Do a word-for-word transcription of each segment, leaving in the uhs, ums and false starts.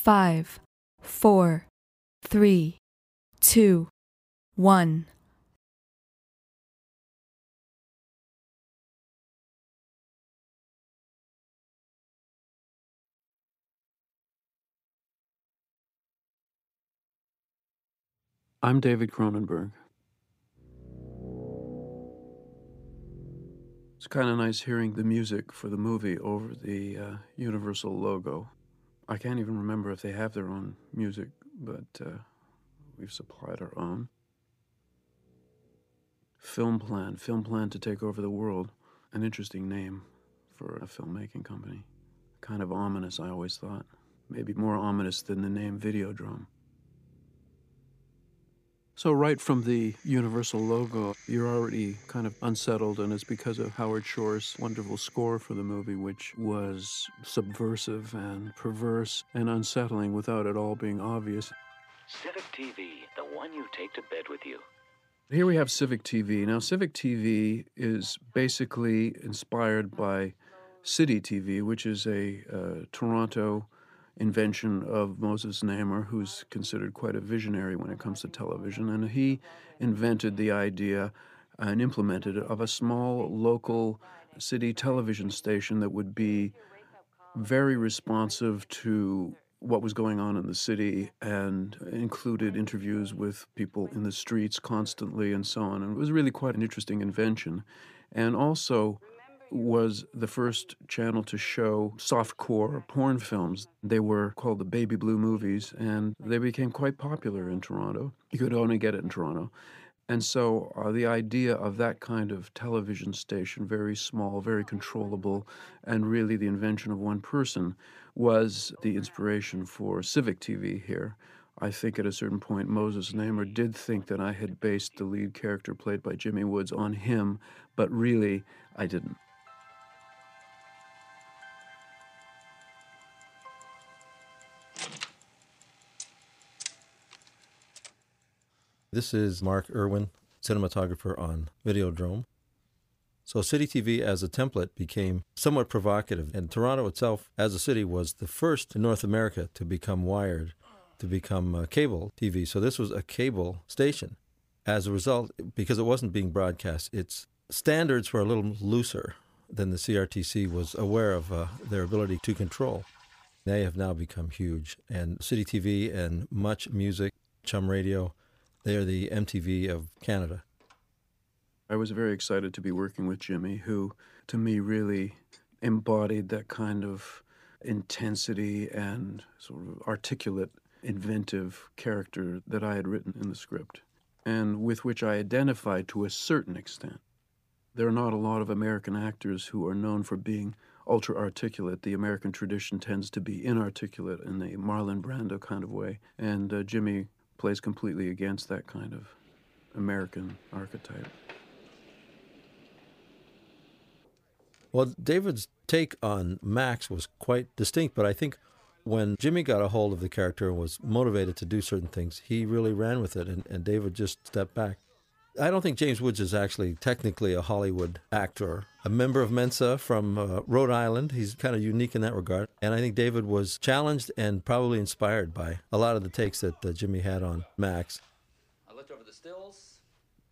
five, four, three, two, one. I'm David Cronenberg. It's kind of nice hearing the music for the movie over the uh, Universal logo. I can't even remember if they have their own music, but uh, we've supplied our own. Film Plan, Film Plan to Take Over the World. An interesting name for a filmmaking company. Kind of ominous, I always thought. Maybe more ominous than the name Videodrome. So right from the Universal logo, you're already kind of unsettled, and it's because of Howard Shore's wonderful score for the movie, which was subversive and perverse and unsettling without it all being obvious. Civic T V, the one you take to bed with you. Here we have Civic T V. Now, Civic T V is basically inspired by City T V, which is a uh, Toronto invention of Moses Nehmer, who's considered quite a visionary when it comes to television, and he invented the idea and implemented it of a small local city television station that would be very responsive to what was going on in the city and included interviews with people in the streets constantly and so on. And it was really quite an interesting invention, and also was the first channel to show softcore porn films. They were called the Baby Blue Movies, and they became quite popular in Toronto. You could only get it in Toronto. And so uh, the idea of that kind of television station, very small, very controllable, and really the invention of one person, was the inspiration for Civic T V here. I think at a certain point, Moses Nehmer did think that I had based the lead character played by Jimmy Woods on him, but really, I didn't. This is Mark Irwin, cinematographer on Videodrome. So City T V as a template became somewhat provocative, and Toronto itself as a city was the first in North America to become wired, to become uh, cable T V. So this was a cable station. As a result, because it wasn't being broadcast, its standards were a little looser than the C R T C was aware of uh, their ability to control. They have now become huge, and City T V and Much Music, Chum Radio, they are the M T V of Canada. I was very excited to be working with Jimmy, who, to me, really embodied that kind of intensity and sort of articulate, inventive character that I had written in the script, and with which I identified to a certain extent. There are not a lot of American actors who are known for being ultra-articulate. The American tradition tends to be inarticulate in a Marlon Brando kind of way, and uh, Jimmy plays completely against that kind of American archetype. Well, David's take on Max was quite distinct, but I think when Jimmy got a hold of the character and was motivated to do certain things, he really ran with it, and, and David just stepped back. I don't think James Woods is actually technically a Hollywood actor, a member of Mensa from uh, Rhode Island. He's kind of unique in that regard. And I think David was challenged and probably inspired by a lot of the takes that uh, Jimmy had on Max. I looked over the stills.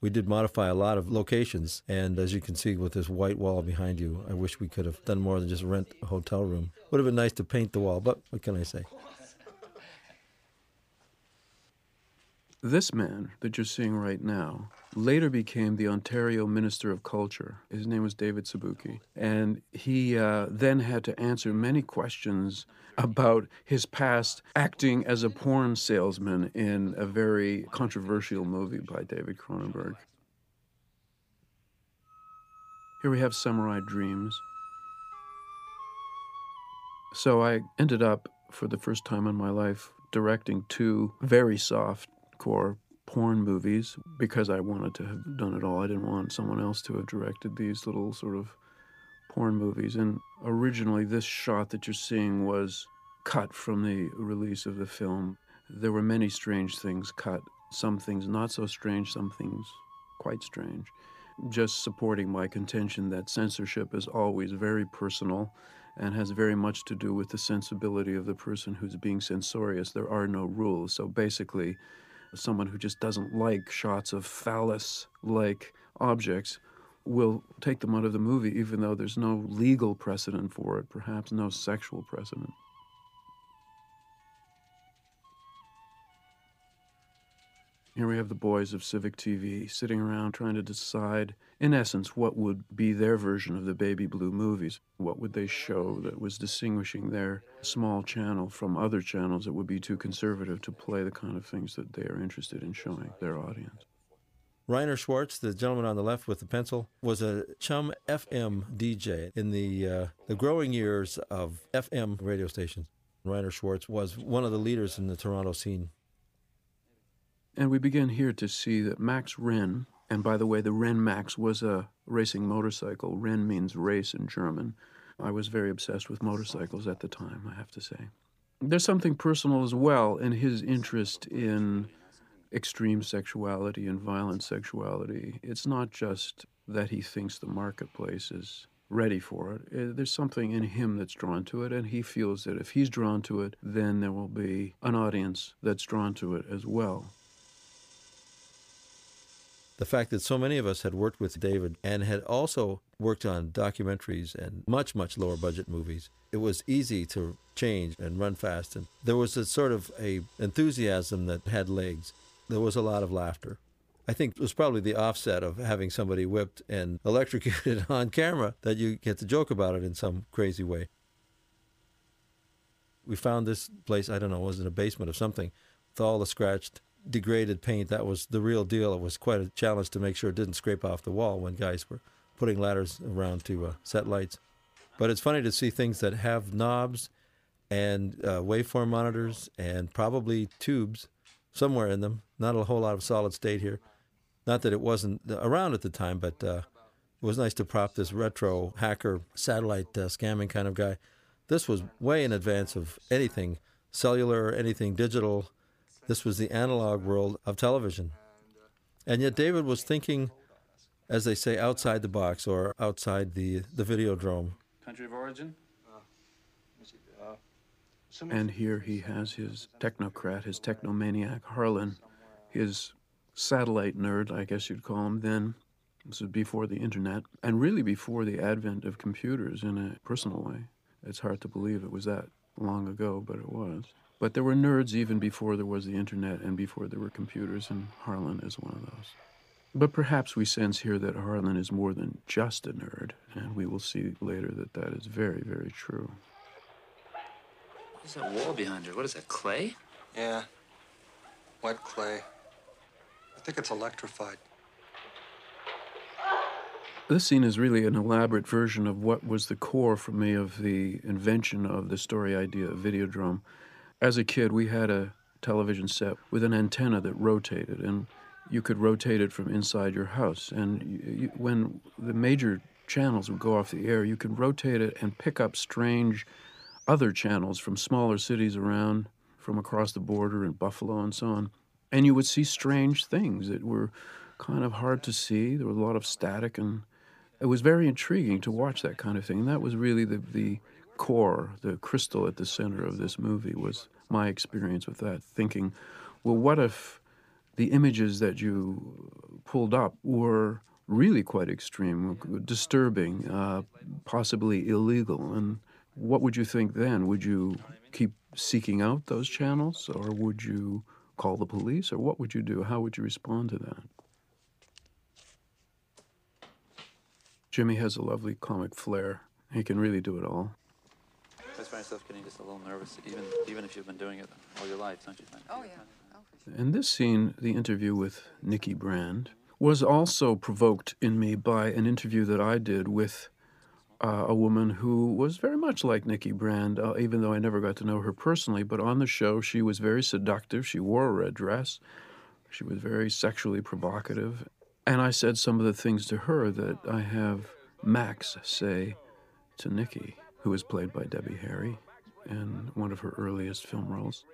We did modify a lot of locations. And as you can see with this white wall behind you, I wish we could have done more than just rent a hotel room. Would have been nice to paint the wall, but what can I say? This man that you're seeing right now later became the Ontario Minister of Culture. His name was David Sabuki, and he uh, then had to answer many questions about his past acting as a porn salesman in a very controversial movie by David Cronenberg. Here we have Samurai Dreams. So I ended up, for the first time in my life, directing two very soft core porn movies because I wanted to have done it all. I didn't want someone else to have directed these little sort of porn movies. And originally this shot that you're seeing was cut from the release of the film. There were many strange things cut, some things not so strange, some things quite strange, just supporting my contention that censorship is always very personal and has very much to do with the sensibility of the person who's being censorious. There are no rules. So basically, someone who just doesn't like shots of phallus-like objects will take them out of the movie, even though there's no legal precedent for it, perhaps no sexual precedent. Here we have the boys of Civic T V sitting around trying to decide, in essence, what would be their version of the Baby Blue movies. What would they show that was distinguishing their small channel from other channels that would be too conservative to play the kind of things that they are interested in showing their audience? Reiner Schwartz, the gentleman on the left with the pencil, was a chum F M D J in the, uh, the growing years of F M radio stations. Reiner Schwartz was one of the leaders in the Toronto scene. And we begin here to see that Max Renn, and by the way, the Renn Max was a racing motorcycle. Renn means race in German. I was very obsessed with motorcycles at the time, I have to say. There's something personal as well in his interest in extreme sexuality and violent sexuality. It's not just that he thinks the marketplace is ready for it. There's something in him that's drawn to it, and he feels that if he's drawn to it, then there will be an audience that's drawn to it as well. The fact that so many of us had worked with David and had also worked on documentaries and much, much lower budget movies, it was easy to change and run fast. And there was a sort of a enthusiasm that had legs. There was a lot of laughter. I think it was probably the offset of having somebody whipped and electrocuted on camera that you get to joke about it in some crazy way. We found this place, I don't know, it was in a basement of something, with all the scratched, degraded paint. That was the real deal. It was quite a challenge to make sure it didn't scrape off the wall when guys were putting ladders around to uh, set lights. But it's funny to see things that have knobs and uh, waveform monitors and probably tubes somewhere in them. Not a whole lot of solid state here. Not that it wasn't around at the time, but uh, it was nice to prop this retro hacker satellite uh, scamming kind of guy. This was way in advance of anything cellular or anything digital. This was the analog world of television. And yet David was thinking, as they say, outside the box or outside the, the Videodrome. Country of origin? And here he has his technocrat, his technomaniac Harlan, his satellite nerd, I guess you'd call him then. This is before the internet, and really before the advent of computers in a personal way. It's hard to believe it was that long ago, but it was. But there were nerds even before there was the internet and before there were computers, and Harlan is one of those. But perhaps we sense here that Harlan is more than just a nerd, and we will see later that that is very, very true. What is that wall behind her? What is that, clay? Yeah, wet clay. I think it's electrified. This scene is really an elaborate version of what was the core for me of the invention of the story idea of Videodrome. As a kid, we had a television set with an antenna that rotated, and you could rotate it from inside your house. And you, you, when the major channels would go off the air, you could rotate it and pick up strange other channels from smaller cities around, from across the border in Buffalo and so on. And you would see strange things that were kind of hard to see. There was a lot of static, and it was very intriguing to watch that kind of thing. And that was really the... the core, the crystal at the center of this movie was my experience with that, thinking, well, what if the images that you pulled up were really quite extreme, disturbing, uh, possibly illegal, and what would you think then? Would you keep seeking out those channels, or would you call the police, or what would you do? How would you respond to that? Jimmy has a lovely comic flair. He can really do it all. I find myself getting just a little nervous, even even if you've been doing it all your life, don't you think? Oh, yeah. Oh, for sure. In this scene, the interview with Nikki Brand was also provoked in me by an interview that I did with uh, a woman who was very much like Nikki Brand, uh, even though I never got to know her personally. But on the show, she was very seductive. She wore a red dress. She was very sexually provocative. And I said some of the things to her that I have Max say to Nikki, who was played by Debbie Harry in one of her earliest film roles.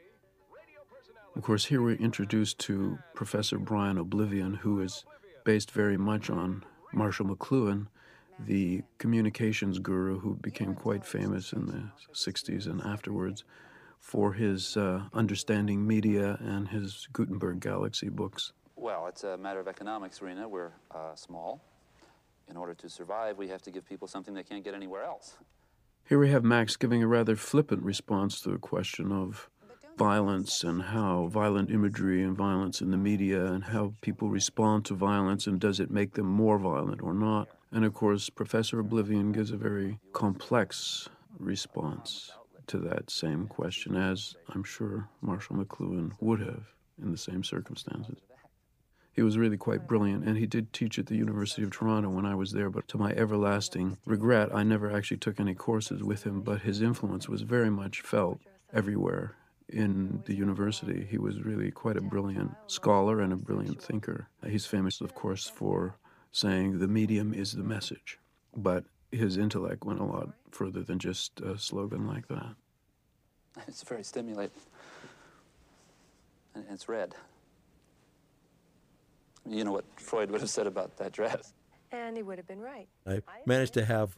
Of course, here we're introduced to Professor Brian Oblivion, who is based very much on Marshall McLuhan the communications guru who became quite famous in the sixties and afterwards for his uh, understanding media and his Gutenberg Galaxy books. Well, it's a matter of economics, Rena. We're uh, small. In order to survive, we have to give people something they can't get anywhere else. Here we have Max giving a rather flippant response to a question of violence and how violent imagery and violence in the media and how people respond to violence and does it make them more violent or not. And of course, Professor Oblivion gives a very complex response to that same question, as I'm sure Marshall McLuhan would have in the same circumstances. He was really quite brilliant, and he did teach at the University of Toronto when I was there, but to my everlasting regret, I never actually took any courses with him, but his influence was very much felt everywhere in the university. He was really quite a brilliant scholar and a brilliant thinker. He's famous, of course, for saying the medium is the message, but his intellect went a lot further than just a slogan like that. It's very stimulating, and it's red. You know what Freud would have said about that dress. And he would have been right. I managed to have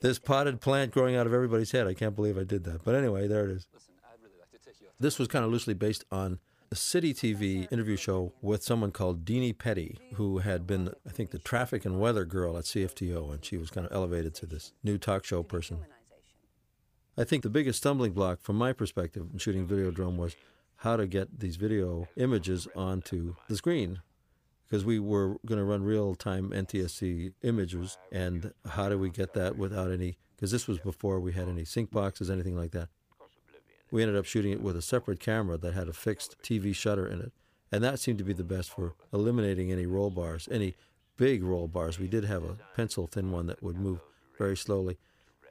this potted plant growing out of everybody's head. I can't believe I did that. But anyway, there it is. Listen, I'd really like to take you off. This was kind of loosely based on a City T V interview show with someone called Deanie Petty, who had been, I think, the traffic and weather girl at C F T O, and she was kind of elevated to this new talk show person. I think the biggest stumbling block from my perspective in shooting Videodrome was how to get these video images onto the screen, because we were going to run real-time N T S C images, and how do we get that without any, because this was before we had any sync boxes, anything like that. We ended up shooting it with a separate camera that had a fixed T V shutter in it, and that seemed to be the best for eliminating any roll bars, any big roll bars. We did have a pencil-thin one that would move very slowly.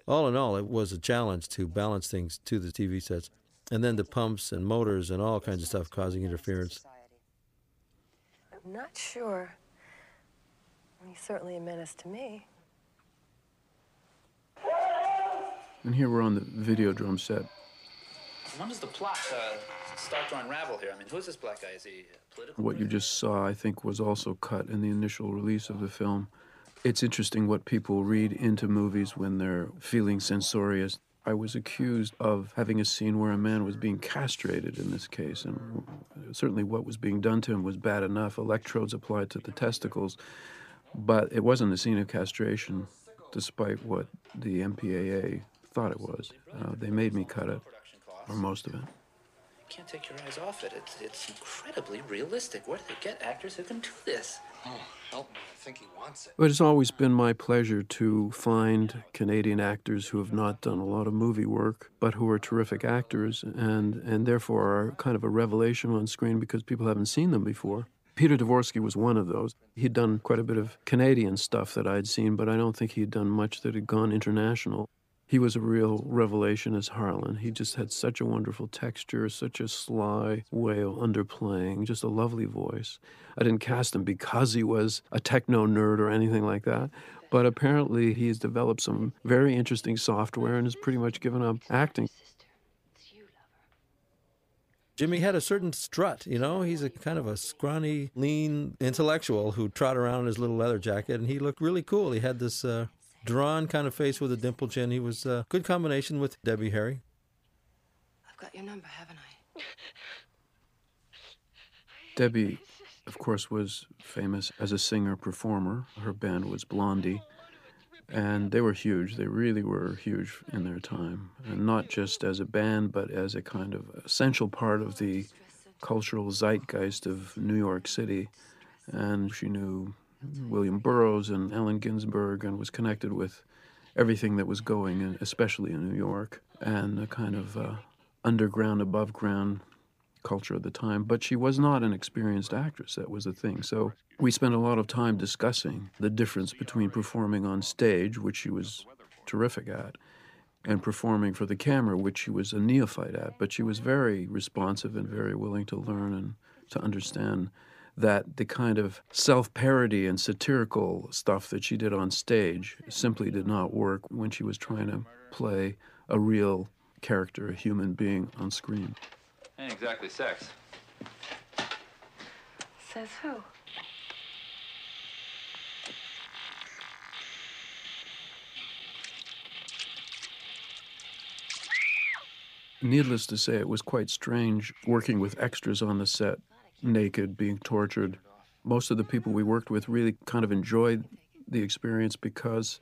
All in all, it was a challenge to balance things to the T V sets. And then the pumps and motors and all kinds of stuff causing interference. I'm not sure. He's certainly a menace to me. And here we're on the Videodrome set. When does the plot uh, start to unravel here? I mean, who's this black guy? Is he political? What you just saw, I think, was also cut in the initial release of the film. It's interesting what people read into movies when they're feeling censorious. I was accused of having a scene where a man was being castrated in this case, and certainly what was being done to him was bad enough, electrodes applied to the testicles, but it wasn't a scene of castration, despite what the M P A A thought it was. Uh, they made me cut it, or most of it. You can't take your eyes off it. It's, it's incredibly realistic. Where do they get actors who can do this? Oh, help me. I think he wants it. But it's always been my pleasure to find Canadian actors who have not done a lot of movie work, but who are terrific actors and, and therefore are kind of a revelation on screen because people haven't seen them before. Peter Dvorsky was one of those. He'd done quite a bit of Canadian stuff that I'd seen, but I don't think he'd done much that had gone international. He was a real revelation as Harlan. He just had such a wonderful texture, such a sly way of underplaying, just a lovely voice. I didn't cast him because he was a techno nerd or anything like that, but apparently he's developed some very interesting software and has pretty much given up acting. Jimmy had a certain strut, you know? He's a kind of a scrawny, lean intellectual who trotted around in his little leather jacket, and he looked really cool. He had this... Uh, drawn kind of face with a dimple chin. He was a good combination with Debbie Harry. I've got your number, haven't I? Debbie, of course, was famous as a singer-performer. Her band was Blondie, and they were huge. They really were huge in their time, and not just as a band, but as a kind of essential part of the cultural zeitgeist of New York City, and she knew William Burroughs and Allen Ginsberg and was connected with everything that was going, in, especially in New York, and a kind of uh, underground, above-ground culture at the time. But she was not an experienced actress. That was the thing. So we spent a lot of time discussing the difference between performing on stage, which she was terrific at, and performing for the camera, which she was a neophyte at. But she was very responsive and very willing to learn and to understand that the kind of self-parody and satirical stuff that she did on stage simply did not work when she was trying to play a real character, a human being on screen. Ain't exactly sex. Says who? Needless to say, it was quite strange working with extras on the set, naked, being tortured. Most of the people we worked with really kind of enjoyed the experience because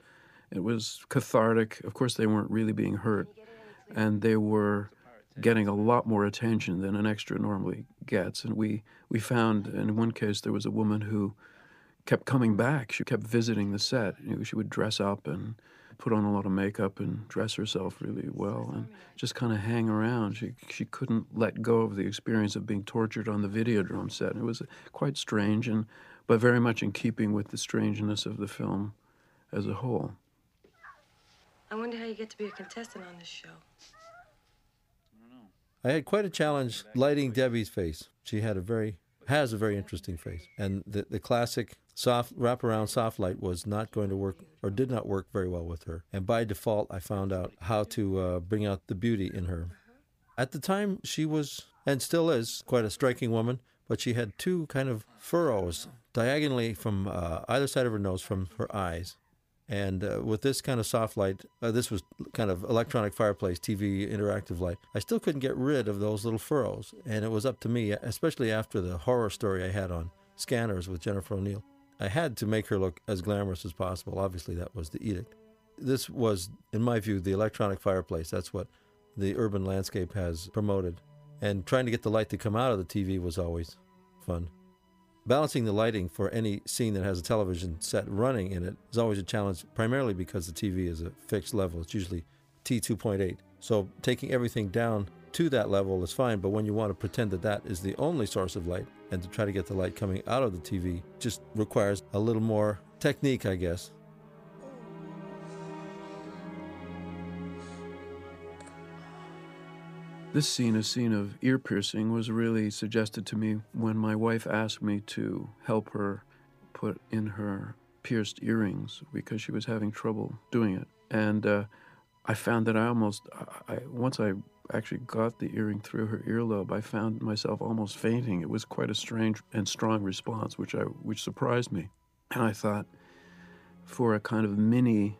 it was cathartic. Of course, they weren't really being hurt, and they were getting a lot more attention than an extra normally gets. And we, we found, in one case, there was a woman who kept coming back. She kept visiting the set. You know, she would dress up and put on a lot of makeup and dress herself really well and just kind of hang around. She, she couldn't let go of the experience of being tortured on the Videodrome set. It was quite strange, and but very much in keeping with the strangeness of the film as a whole. I wonder how you get to be a contestant on this show. I had quite a challenge lighting Debbie's face. She had a very, has a very interesting face. And the, the classic soft wraparound soft light was not going to work or did not work very well with her. And by default, I found out how to uh, bring out the beauty in her. At the time, she was, and still is, quite a striking woman, but she had two kind of furrows diagonally from uh, either side of her nose from her eyes. And uh, with this kind of soft light, uh, this was kind of electronic fireplace, T V, interactive light, I still couldn't get rid of those little furrows. And it was up to me, especially after the horror story I had on Scanners with Jennifer O'Neill. I had to make her look as glamorous as possible. Obviously, that was the edict. This was, in my view, the electronic fireplace. That's what the urban landscape has promoted. And trying to get the light to come out of the T V was always fun. Balancing the lighting for any scene that has a television set running in it is always a challenge, primarily because the T V is a fixed level. It's usually T two point eight. So taking everything down to that level is fine, but when you want to pretend that that is the only source of light and to try to get the light coming out of the T V just requires a little more technique, I guess. This scene, a scene of ear piercing, was really suggested to me when my wife asked me to help her put in her pierced earrings because she was having trouble doing it. And uh, I found that I almost, I, once I actually got the earring through her earlobe, I found myself almost fainting. It was quite a strange and strong response, which I, which surprised me. And I thought, for a kind of mini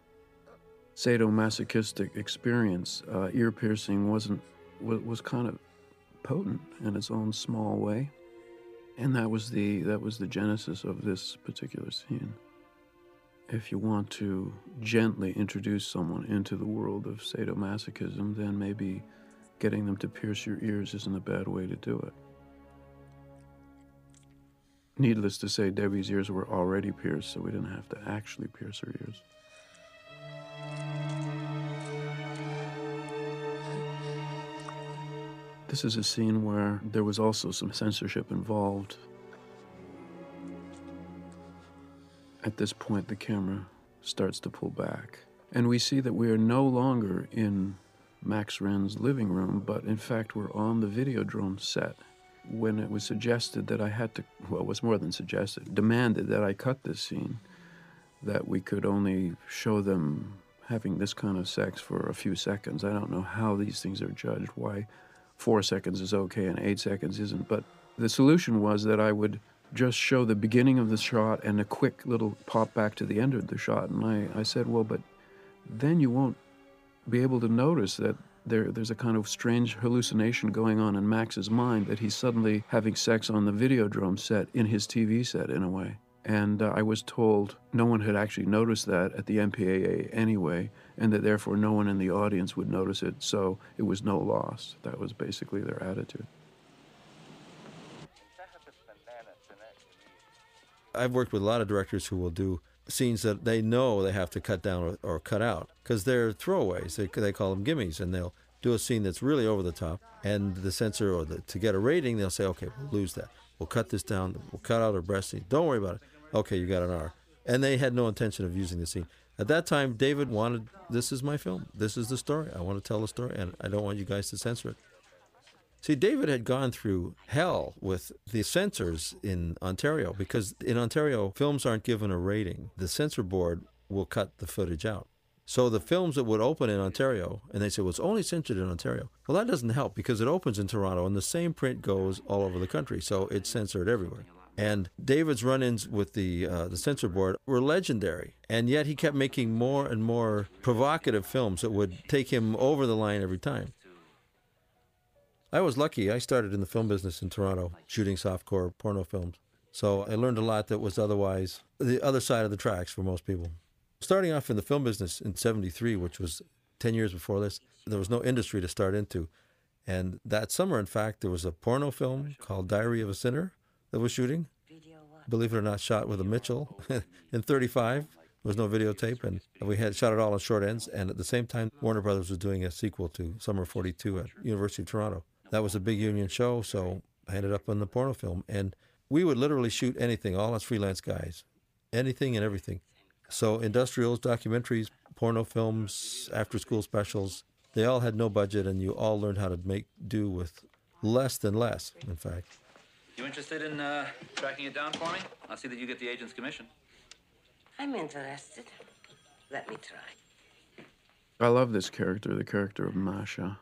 sadomasochistic experience, uh, ear piercing wasn't was kind of potent in its own small way, and that was the that was the genesis of this particular scene. If you want to gently introduce someone into the world of sadomasochism, then maybe getting them to pierce your ears isn't a bad way to do it. Needless to say, Debbie's ears were already pierced, so we didn't have to actually pierce her ears. This is a scene where there was also some censorship involved. At this point, the camera starts to pull back, and we see that we are no longer in Max Renn's living room, but in fact, we're on the Videodrome set. When it was suggested that I had to, well, it was more than suggested, demanded that I cut this scene, that we could only show them having this kind of sex for a few seconds. I don't know how these things are judged, why four seconds is okay and eight seconds isn't, but the solution was that I would just show the beginning of the shot and a quick little pop back to the end of the shot. And I, I said, well, but then you won't be able to notice that there, there's a kind of strange hallucination going on in Max's mind that he's suddenly having sex on the Videodrome set in his T V set in a way. And uh, I was told no one had actually noticed that at the M P A A anyway, and that therefore no one in the audience would notice it, so it was no loss. That was basically their attitude. I've worked with a lot of directors who will do scenes that they know they have to cut down or, or cut out, because they're throwaways, they, they call them gimmies, and they'll do a scene that's really over the top, and the censor, or the, to get a rating, they'll say, okay, we'll lose that. We'll cut this down, we'll cut out her breast scene. Don't worry about it. Okay, you got an R. And they had no intention of using the scene. At that time, David wanted, this is my film. This is the story. I want to tell the story, and I don't want you guys to censor it. See, David had gone through hell with the censors in Ontario, because in Ontario, films aren't given a rating. The censor board will cut the footage out. So the films that would open in Ontario, and they say, well, it's only censored in Ontario. Well, that doesn't help, because it opens in Toronto, and the same print goes all over the country, so it's censored everywhere. And David's run-ins with the, uh, the censor board were legendary, and yet he kept making more and more provocative films that would take him over the line every time. I was lucky. I started in the film business in Toronto, shooting softcore porno films. So I learned a lot that was otherwise the other side of the tracks for most people. Starting off in the film business in seventy-three, which was ten years before this, there was no industry to start into. And that summer, in fact, there was a porno film called Diary of a Sinner that was shooting. Believe it or not, shot with a Mitchell in thirty-five. There was no videotape, and we had shot it all on short ends. And at the same time, Warner Brothers was doing a sequel to Summer of forty-two at University of Toronto. That was a big union show, so I ended up on the porno film. And we would literally shoot anything, all us freelance guys, anything and everything. So industrials, documentaries, porno films, after-school specials, they all had no budget, and you all learned how to make do with less than less, in fact. You interested in uh, tracking it down for me? I'll see that you get the agent's commission. I'm interested. Let me try. I love this character, the character of Masha.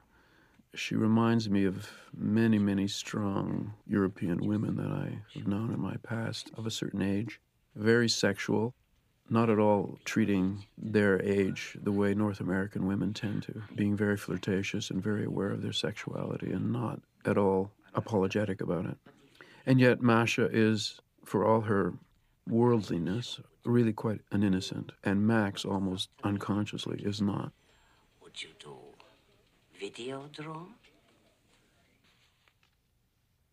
She reminds me of many, many strong European women that I have known in my past of a certain age. Very sexual. Not at all treating their age the way North American women tend to, being very flirtatious and very aware of their sexuality and not at all apologetic about it. And yet Masha is, for all her worldliness, really quite an innocent, and Max almost unconsciously is not. Would you do Videodrome?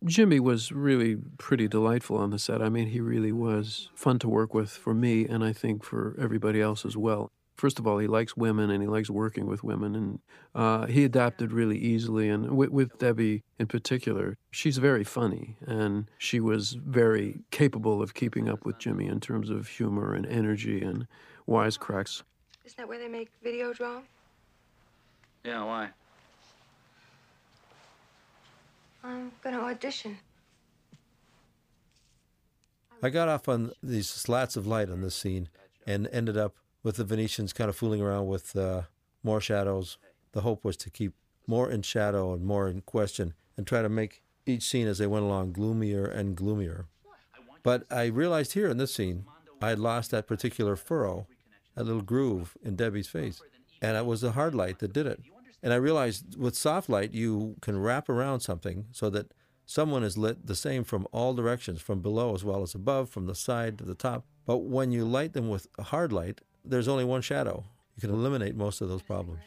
Jimmy was really pretty delightful on the set. I mean, he really was fun to work with for me, and I think for everybody else as well. First of all, he likes women, and he likes working with women, and uh, he adapted really easily. And with, with Debbie in particular, she's very funny, and she was very capable of keeping up with Jimmy in terms of humor and energy and wisecracks. Isn't that where they make Videodrome? Yeah, why? I'm gonna audition. I got off on these slats of light on this scene and ended up with the Venetians kind of fooling around with uh, more shadows. The hope was to keep more in shadow and more in question and try to make each scene as they went along gloomier and gloomier. But I realized here in this scene, I had lost that particular furrow, that little groove in Debbie's face. And it was the hard light that did it. And I realized with soft light, you can wrap around something so that someone is lit the same from all directions, from below as well as above, from the side to the top. But when you light them with a hard light, there's only one shadow. You can eliminate most of those problems.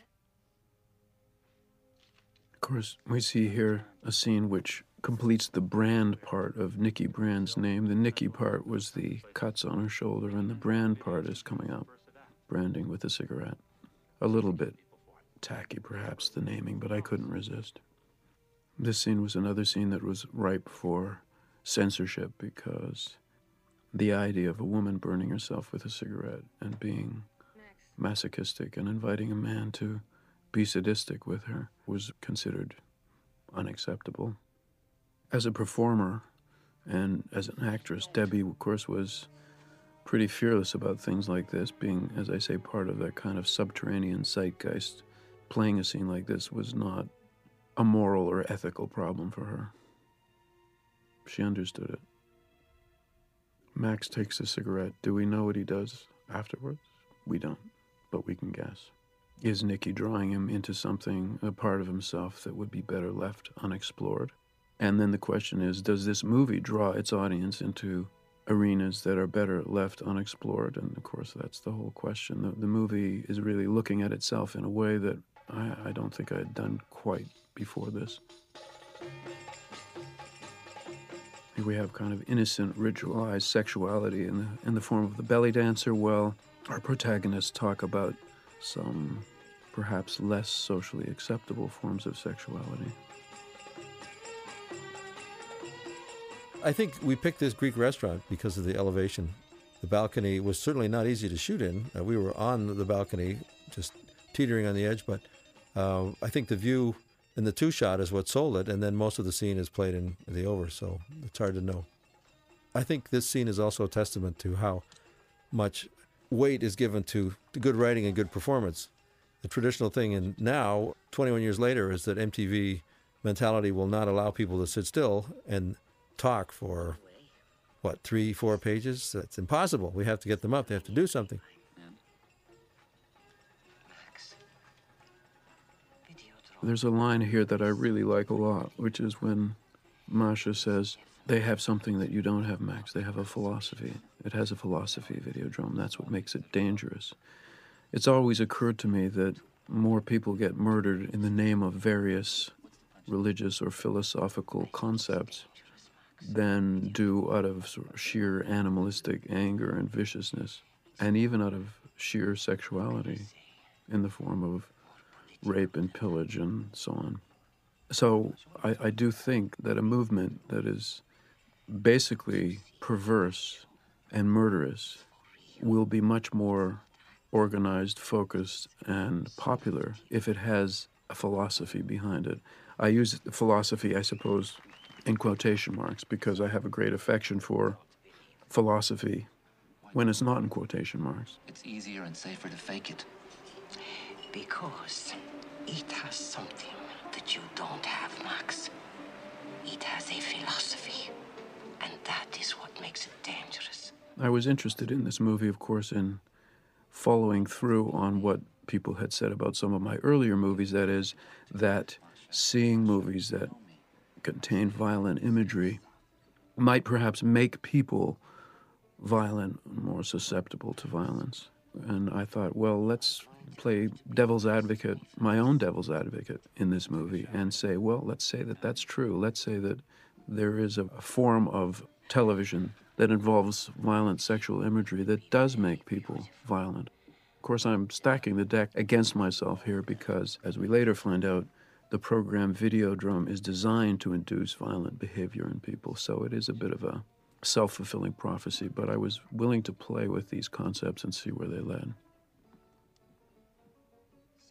Of course, we see here a scene which completes the Brand part of Nikki Brand's name. The Nikki part was the cuts on her shoulder, and the Brand part is coming up, branding with a cigarette. A little bit tacky, perhaps, the naming, but I couldn't resist. This scene was another scene that was ripe for censorship because the idea of a woman burning herself with a cigarette and being masochistic and inviting a man to be sadistic with her was considered unacceptable. As a performer and as an actress, Debbie, of course, was pretty fearless about things like this, being, as I say, part of that kind of subterranean zeitgeist. Playing a scene like this was not a moral or ethical problem for her. She understood it. Max takes a cigarette. Do we know what he does afterwards? We don't, but we can guess. Is Nikki drawing him into something, a part of himself that would be better left unexplored? And then the question is, does this movie draw its audience into arenas that are better left unexplored? And of course, that's the whole question. The, the movie is really looking at itself in a way that I, I don't think I had done quite before this. Here we have kind of innocent, ritualized sexuality in the, in the form of the belly dancer. Well, our protagonists talk about some perhaps less socially acceptable forms of sexuality. I think we picked this Greek restaurant because of the elevation. The balcony was certainly not easy to shoot in. Uh, we were on the balcony, just teetering on the edge, but uh, I think the view in the two-shot is what sold it, and then most of the scene is played in the over, so it's hard to know. I think this scene is also a testament to how much weight is given to good writing and good performance. The traditional thing, and now, twenty-one years later, is that M T V mentality will not allow people to sit still and talk for, what, three, four pages? That's impossible. We have to get them up. They have to do something. Max. Videodrome. There's a line here that I really like a lot, which is when Masha says, they have something that you don't have, Max. They have a philosophy. It has a philosophy, Videodrome. That's what makes it dangerous. It's always occurred to me that more people get murdered in the name of various religious or philosophical concepts than do out of sort of sheer animalistic anger and viciousness, and even out of sheer sexuality in the form of rape and pillage and so on. So I, I do think that a movement that is basically perverse and murderous will be much more organized, focused, and popular if it has a philosophy behind it. I use the philosophy, I suppose, in quotation marks, because I have a great affection for philosophy when it's not in quotation marks. It's easier and safer to fake it. Because it has something that you don't have, Max. It has a philosophy, and that is what makes it dangerous. I was interested in this movie, of course, in following through on what people had said about some of my earlier movies, that is, that seeing movies that contain violent imagery might perhaps make people violent, more susceptible to violence. And I thought, well, let's play devil's advocate, my own devil's advocate in this movie, and say, well, let's say that that's true. Let's say that there is a form of television that involves violent sexual imagery that does make people violent. Of course, I'm stacking the deck against myself here because, as we later find out, the program Videodrome is designed to induce violent behavior in people, so it is a bit of a self-fulfilling prophecy, but I was willing to play with these concepts and see where they led.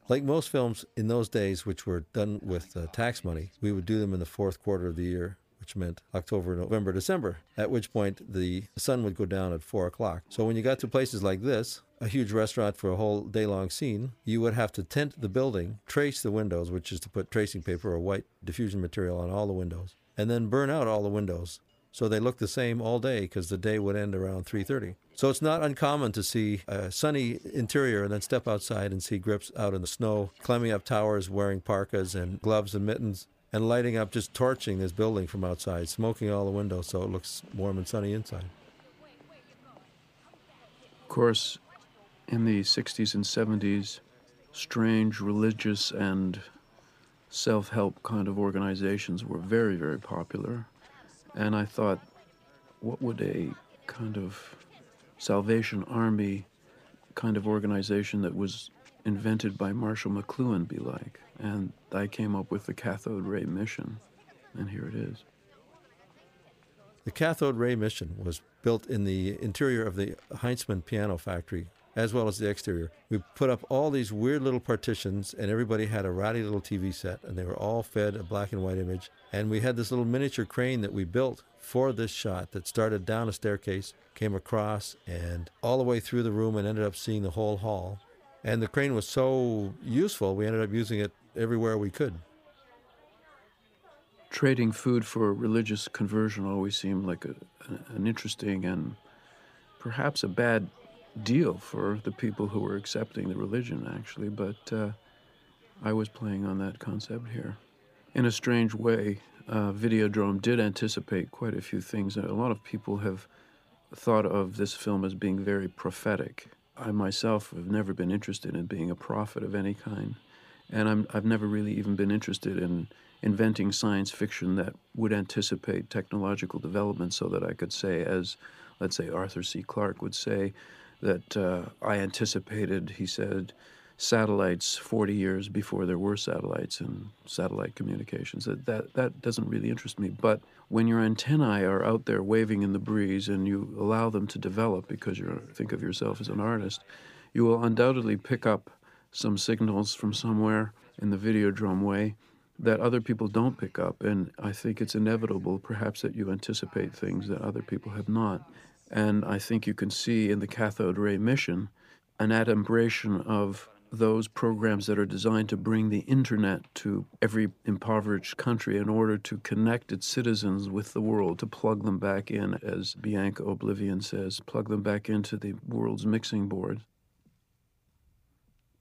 Like most films in those days, which were done with uh, tax money, we would do them in the fourth quarter of the year, which meant October, November, December, at which point the sun would go down at four o'clock. So when you got to places like this, a huge restaurant for a whole day-long scene, you would have to tent the building, trace the windows, which is to put tracing paper or white diffusion material on all the windows, and then burn out all the windows. So they looked the same all day because the day would end around three thirty. So it's not uncommon to see a sunny interior and then step outside and see grips out in the snow, climbing up towers, wearing parkas and gloves and mittens, and lighting up, just torching this building from outside, smoking all the windows so it looks warm and sunny inside. Of course, in the sixties and seventies, strange religious and self-help kind of organizations were very, very popular. And I thought, what would a kind of Salvation Army kind of organization that was invented by Marshall McLuhan be like? And I came up with the Cathode Ray Mission, and here it is. The Cathode Ray Mission was built in the interior of the Heinzmann Piano Factory, as well as the exterior. We put up all these weird little partitions, and everybody had a ratty little T V set, and they were all fed a black and white image. And we had this little miniature crane that we built for this shot that started down a staircase, came across, and all the way through the room and ended up seeing the whole hall. And the crane was so useful, we ended up using it everywhere we could. Trading food for religious conversion always seemed like a, an interesting and perhaps a bad deal for the people who were accepting the religion, actually, but uh, I was playing on that concept here. In a strange way, uh, Videodrome did anticipate quite a few things. A lot of people have thought of this film as being very prophetic. I myself have never been interested in being a prophet of any kind, and I'm, I've never really even been interested in inventing science fiction that would anticipate technological development so that I could say, as, let's say, Arthur C. Clarke would say, that uh, I anticipated, he said, satellites forty years before there were satellites and satellite communications. That, that that doesn't really interest me. But when your antennae are out there waving in the breeze and you allow them to develop because you think of yourself as an artist, you will undoubtedly pick up some signals from somewhere in the Videodrome way that other people don't pick up. And I think it's inevitable, perhaps, that you anticipate things that other people have not. And I think you can see in the Cathode Ray Mission an adumbration of those programs that are designed to bring the internet to every impoverished country in order to connect its citizens with the world, to plug them back in, as Bianca Oblivion says, plug them back into the world's mixing board.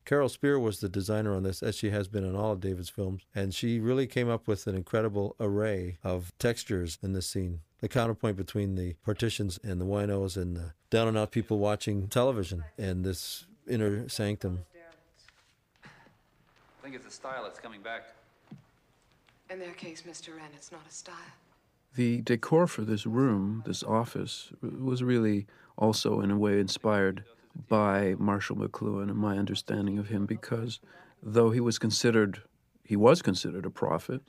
Carol Spear was the designer on this, as she has been on all of David's films, and she really came up with an incredible array of textures in this scene. The counterpoint between the partitions and the winos and the down-and-out people watching television and this inner sanctum. I think it's a style that's coming back. In their case, Mister Wren, it's not a style. The decor for this room, this office, was really also in a way inspired by Marshall McLuhan and my understanding of him, because though he was considered, he was considered a prophet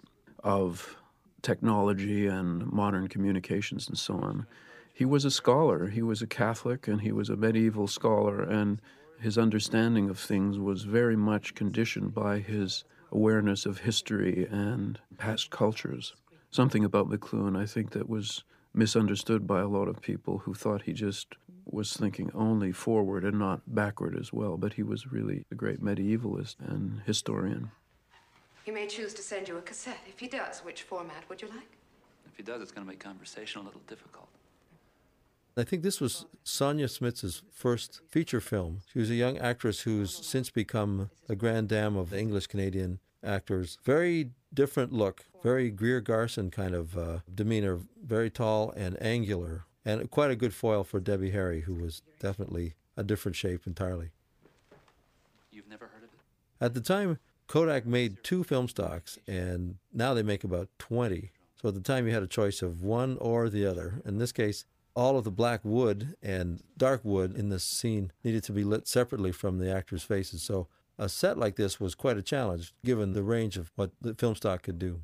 of technology and modern communications and so on, he was a scholar. He was a Catholic and he was a medieval scholar, and his understanding of things was very much conditioned by his awareness of history and past cultures. Something about McLuhan, I think, that was misunderstood by a lot of people who thought he just was thinking only forward and not backward as well, but he was really a great medievalist and historian. He may choose to send you a cassette. If he does, which format would you like? If he does, it's going to make conversation a little difficult. I think this was Sonia Smits's first feature film. She was a young actress who's since become a grand dame of the English-Canadian actors. Very different look, very Greer Garson kind of uh, demeanor, very tall and angular, and quite a good foil for Debbie Harry, who was definitely a different shape entirely. You've never heard of it? At the time, Kodak made two film stocks, and now they make about twenty. So at the time, you had a choice of one or the other. In this case, all of the black wood and dark wood in this scene needed to be lit separately from the actors' faces. So a set like this was quite a challenge, given the range of what the film stock could do.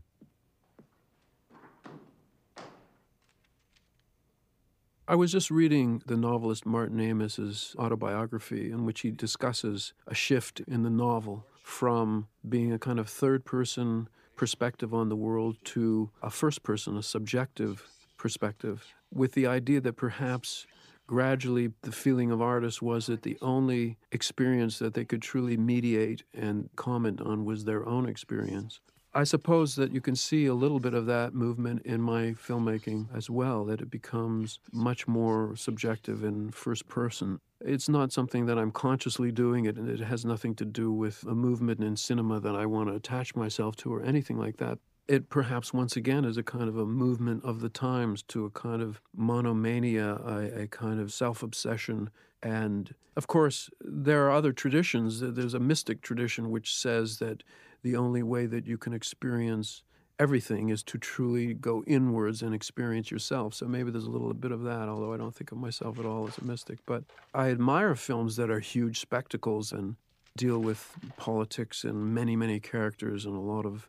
I was just reading the novelist Martin Amis's autobiography, in which he discusses a shift in the novel from being a kind of third-person perspective on the world to a first-person, a subjective perspective, with the idea that perhaps gradually the feeling of artists was that the only experience that they could truly mediate and comment on was their own experience. I suppose that you can see a little bit of that movement in my filmmaking as well, that it becomes much more subjective and first person. It's not something that I'm consciously doing, it, and it has nothing to do with a movement in cinema that I want to attach myself to or anything like that. It perhaps once again is a kind of a movement of the times to a kind of monomania, a, a kind of self-obsession. And of course, there are other traditions. There's a mystic tradition which says that the only way that you can experience everything is to truly go inwards and experience yourself. So maybe there's a little bit of that, although I don't think of myself at all as a mystic. But I admire films that are huge spectacles and deal with politics and many, many characters and a lot of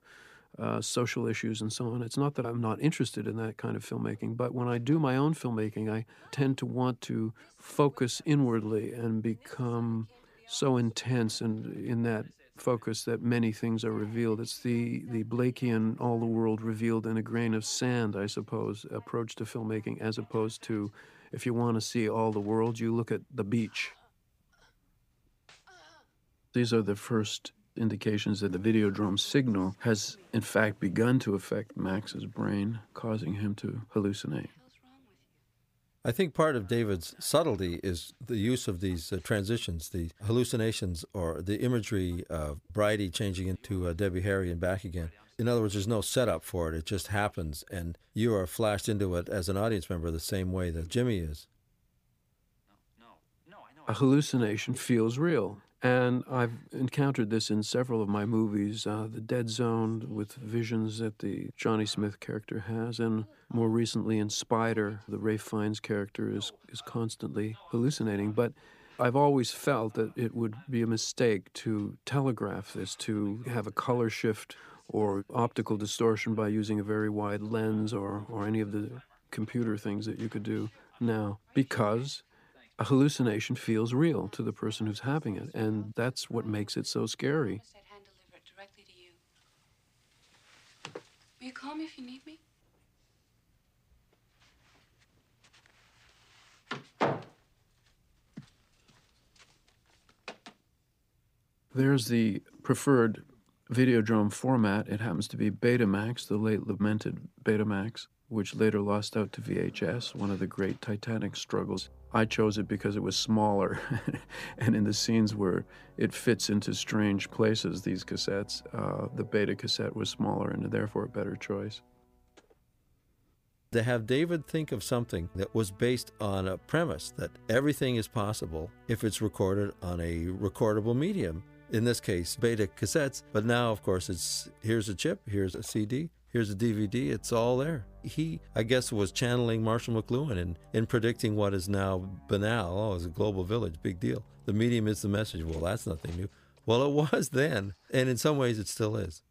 Uh, social issues and so on. It's not that I'm not interested in that kind of filmmaking, but when I do my own filmmaking, I tend to want to focus inwardly and become so intense and in that focus that many things are revealed. It's the, the Blakean, all the world revealed in a grain of sand, I suppose, approach to filmmaking, as opposed to if you want to see all the world, you look at the beach. These are the first indications that the Videodrome signal has in fact begun to affect Max's brain, causing him to hallucinate. I think part of David's subtlety is the use of these uh, transitions, the hallucinations or the imagery of Bridie changing into uh, Debbie Harry and back again. In other words, there's no setup for it, it just happens, and you are flashed into it as an audience member the same way that Jimmy is. A hallucination feels real. And I've encountered this in several of my movies, uh, The Dead Zone, with visions that the Johnny Smith character has, and more recently in Spider, the Ralph Fiennes character is, is constantly hallucinating. But I've always felt that it would be a mistake to telegraph this, to have a color shift or optical distortion by using a very wide lens or, or any of the computer things that you could do now, because a hallucination feels real to the person who's having it, and that's what makes it so scary. Will you call me if you need me? There's the preferred Videodrome format, it happens to be Betamax, the late lamented Betamax, which later lost out to V H S, one of the great Titanic struggles. I chose it because it was smaller, and in the scenes where it fits into strange places, these cassettes, uh, the Beta cassette was smaller and therefore a better choice. To have David think of something that was based on a premise that everything is possible if it's recorded on a recordable medium, in this case, Beta cassettes, but now, of course, it's here's a chip, here's a C D, here's a D V D, it's all there. He, I guess, was channeling Marshall McLuhan in, in predicting what is now banal. Oh, it's a global village, big deal. The medium is the message. Well, that's nothing new. Well, it was then, and in some ways it still is.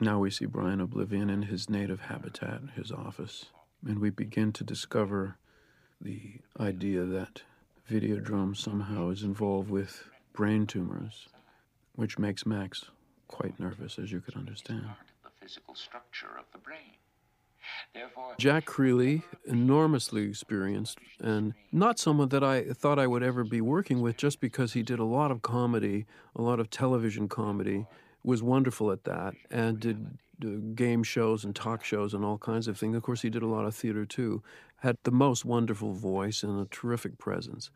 Now we see Brian Oblivion in his native habitat, his office, and we begin to discover the idea that Videodrome somehow is involved with brain tumors, which makes Max quite nervous, as you could understand. The physical structure of the brain. Therefore, Jack Creeley, enormously experienced, and not someone that I thought I would ever be working with just because he did a lot of comedy, a lot of television comedy, was wonderful at that, and did game shows and talk shows and all kinds of things. Of course, he did a lot of theater, too. Had the most wonderful voice and a terrific presence.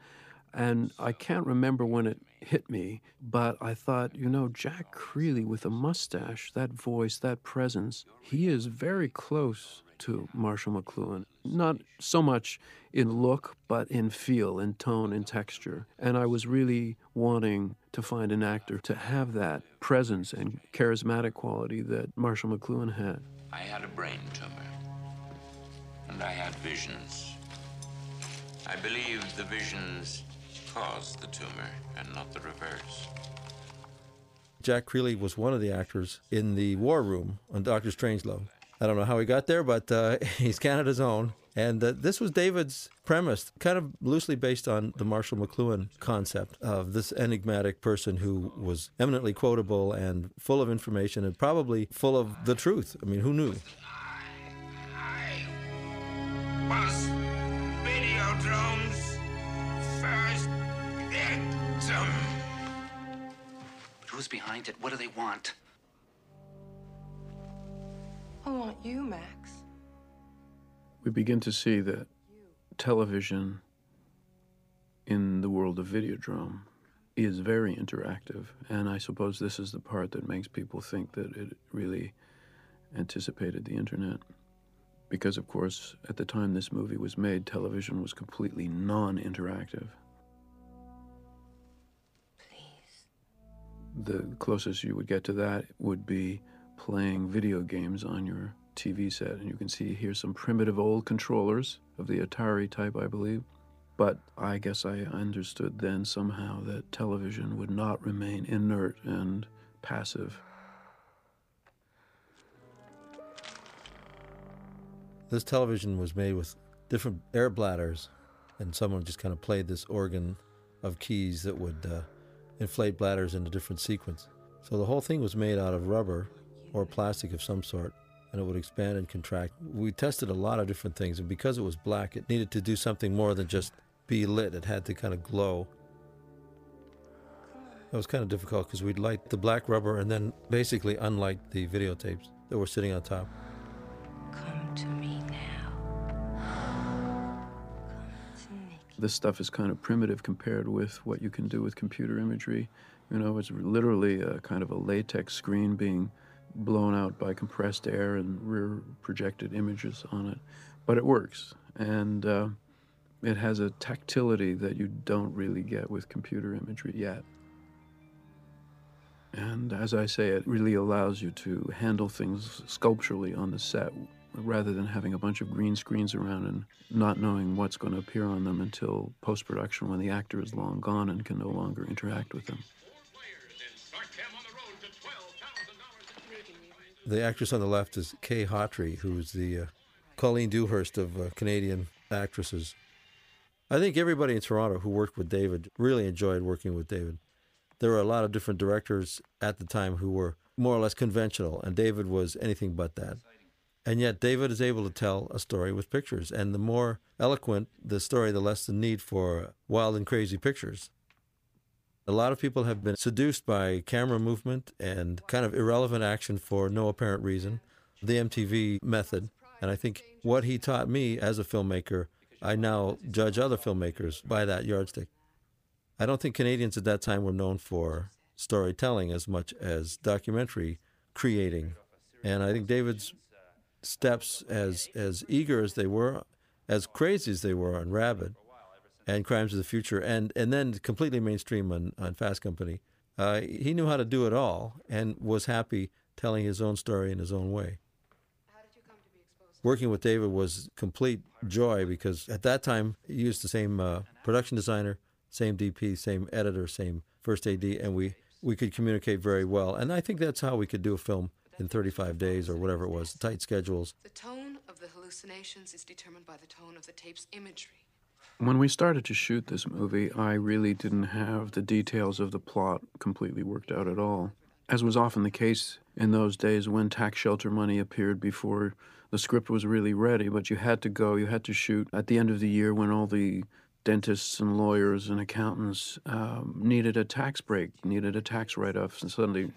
And I can't remember when it hit me, but I thought, you know, Jack Creeley with a mustache, that voice, that presence, he is very close to Marshall McLuhan. Not so much in look, but in feel, in tone, in texture. And I was really wanting to find an actor to have that presence and charismatic quality that Marshall McLuhan had. I had a brain tumor, and I had visions. I believe the visions caused the tumor, and not the reverse. Jack Creeley was one of the actors in the war room on Doctor Strangelove. I don't know how he got there, but uh, he's Canada's own. And uh, this was David's premise, kind of loosely based on the Marshall McLuhan concept of this enigmatic person who was eminently quotable and full of information and probably full of the truth. I mean, who knew? I, I was Videodrome's first victim. But who's behind it? What do they want? I want you, Max. We begin to see that television in the world of Videodrome is very interactive, and I suppose this is the part that makes people think that it really anticipated the internet. Because, of course, at the time this movie was made, television was completely non-interactive. Please. The closest you would get to that would be playing video games on your T V set, and you can see here some primitive old controllers of the Atari type, I believe. But I guess I understood then somehow that television would not remain inert and passive. This television was made with different air bladders, and someone just kind of played this organ of keys that would uh, inflate bladders in a different sequence. So the whole thing was made out of rubber or plastic of some sort, and it would expand and contract. We tested a lot of different things, and because it was black, it needed to do something more than just be lit. It had to kind of glow. It was kind of difficult because we'd light the black rubber and then basically unlight the videotapes that were sitting on top. Come to me now. Come to me. This stuff is kind of primitive compared with what you can do with computer imagery. You know, it's literally a kind of a latex screen being blown out by compressed air and rear projected images on it, but it works, and uh, it has a tactility that you don't really get with computer imagery yet. And as I say, it really allows you to handle things sculpturally on the set rather than having a bunch of green screens around and not knowing what's going to appear on them until post-production when the actor is long gone and can no longer interact with them. The actress on the left is Kay Hawtrey, who is the uh, Colleen Dewhurst of uh, Canadian actresses. I think everybody in Toronto who worked with David really enjoyed working with David. There were a lot of different directors at the time who were more or less conventional, and David was anything but that. And yet David is able to tell a story with pictures, and the more eloquent the story, the less the need for wild and crazy pictures. A lot of people have been seduced by camera movement and kind of irrelevant action for no apparent reason, the M T V method. And I think what he taught me as a filmmaker, I now judge other filmmakers by that yardstick. I don't think Canadians at that time were known for storytelling as much as documentary creating. And I think David's steps, as as eager as they were, as crazy as they were on Rabid and Crimes of the Future, and, and then completely mainstream on, on Fast Company, uh, he knew how to do it all and was happy telling his own story in his own way. Working with David was complete joy because at that time he used the same uh, production designer, same D P, same editor, same first A D, and we, we could communicate very well. And I think that's how we could do a film in thirty-five days or whatever it was, tight schedules. The tone of the hallucinations is determined by the tone of the tape's imagery. When we started to shoot this movie, I really didn't have the details of the plot completely worked out at all. As was often the case in those days when tax shelter money appeared before the script was really ready, but you had to go, you had to shoot at the end of the year when all the dentists and lawyers and accountants um, needed a tax break, needed a tax write-off, and suddenly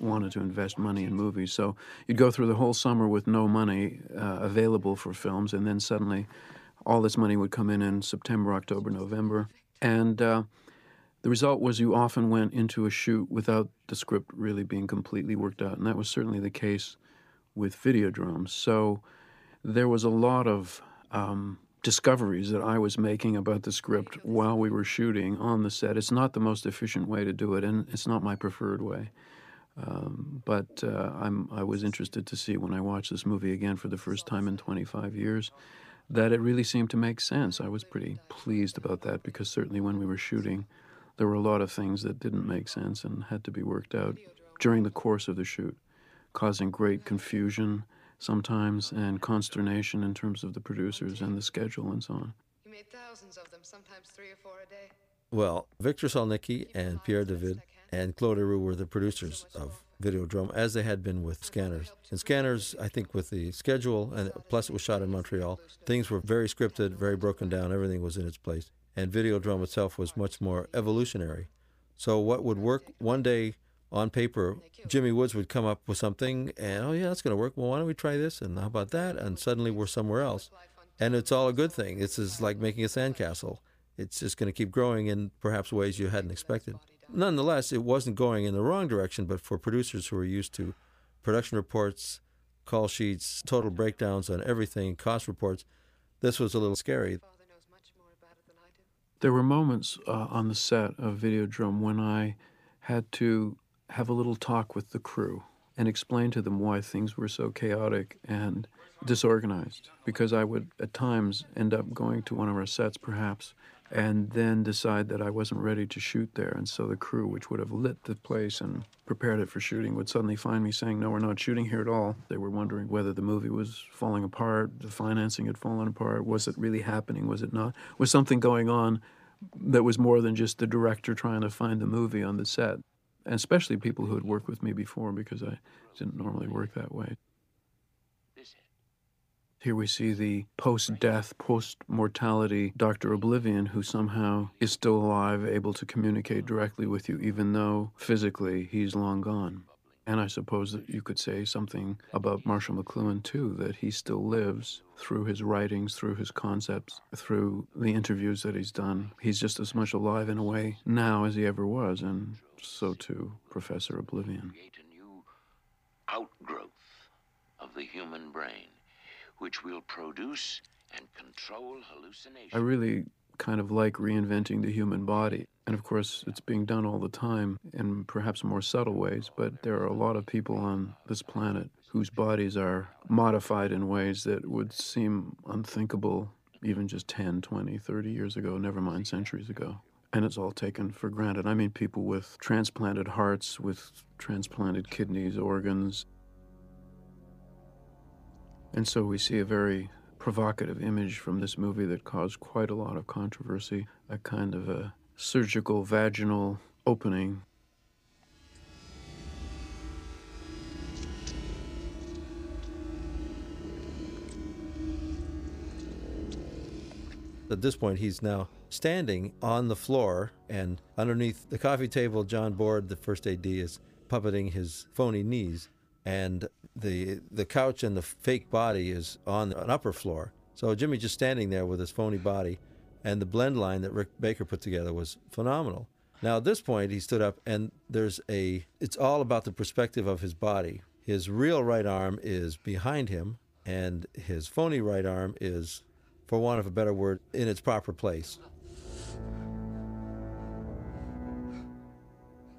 wanted to invest money in movies. So you'd go through the whole summer with no money uh, available for films, and then suddenly all this money would come in in September, October, November. And uh, the result was you often went into a shoot without the script really being completely worked out, and that was certainly the case with Videodrome. So there was a lot of Um, discoveries that I was making about the script while we were shooting on the set. It's not the most efficient way to do it, and it's not my preferred way. Um, but uh, I'm, I was interested to see when I watched this movie again for the first time in twenty-five years that it really seemed to make sense. I was pretty pleased about that because certainly when we were shooting, there were a lot of things that didn't make sense and had to be worked out during the course of the shoot, causing great confusion sometimes, and consternation in terms of the producers and the schedule and so on. You made thousands of them, sometimes three or four a day. Well, Victor Salnicki and Pierre David and Claude Roux were the producers of Videodrome, as they had been with Scanners. And Scanners, I think with the schedule, and plus it was shot in Montreal, things were very scripted, very broken down, everything was in its place. And Videodrome itself was much more evolutionary. So what would work one day on paper, Jimmy Woods would come up with something, and, oh, yeah, that's going to work. Well, why don't we try this, and how about that? And suddenly we're somewhere else. And it's all a good thing. This is like making a sandcastle. It's just going to keep growing in perhaps ways you hadn't expected. Nonetheless, it wasn't going in the wrong direction, but for producers who were used to production reports, call sheets, total breakdowns on everything, cost reports, this was a little scary. There were moments uh, on the set of Videodrome when I had to have a little talk with the crew and explain to them why things were so chaotic and disorganized, because I would at times end up going to one of our sets perhaps and then decide that I wasn't ready to shoot there, and so the crew, which would have lit the place and prepared it for shooting, would suddenly find me saying, no, we're not shooting here at all. They were wondering whether the movie was falling apart, the financing had fallen apart, was it really happening, was it not? Was something going on that was more than just the director trying to find the movie on the set? And especially people who had worked with me before, because I didn't normally work that way. Here we see the post-death, post-mortality Doctor Oblivion, who somehow is still alive, able to communicate directly with you, even though physically he's long gone. And I suppose that you could say something about Marshall McLuhan, too, that he still lives through his writings, through his concepts, through the interviews that he's done. He's just as much alive in a way now as he ever was, and so too Professor Oblivion. Create a new outgrowth of the human brain, which will produce and control hallucinations. I really kind of like reinventing the human body, and of course it's being done all the time in perhaps more subtle ways, but there are a lot of people on this planet whose bodies are modified in ways that would seem unthinkable even just ten, twenty, thirty years ago, never mind centuries ago. And it's all taken for granted. I mean, people with transplanted hearts, with transplanted kidneys, organs. And so we see a very provocative image from this movie that caused quite a lot of controversy, a kind of a surgical vaginal opening. At this point, he's now standing on the floor, and underneath the coffee table, John Board, the first A D, is puppeting his phony knees, and the the couch and the fake body is on an upper floor. So Jimmy just standing there with his phony body, and the blend line that Rick Baker put together was phenomenal. Now at this point, he stood up, and there's a, it's all about the perspective of his body. His real right arm is behind him, and his phony right arm is, for want of a better word, in its proper place.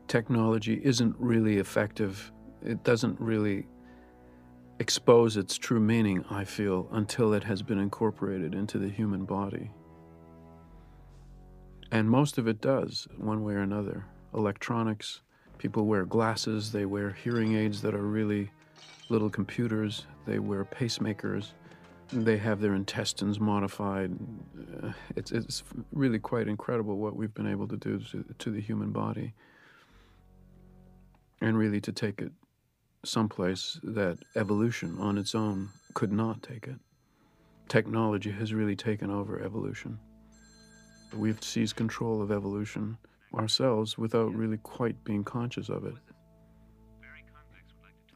Technology isn't really effective. It doesn't really expose its true meaning, I feel, until it has been incorporated into the human body. And most of it does, one way or another. Electronics, people wear glasses, they wear hearing aids that are really little computers, they wear pacemakers, they have their intestines modified. It's, it's really quite incredible what we've been able to do to, to the human body. And really to take it someplace that evolution on its own could not take it. Technology has really taken over evolution. We've seized control of evolution ourselves without really quite being conscious of it.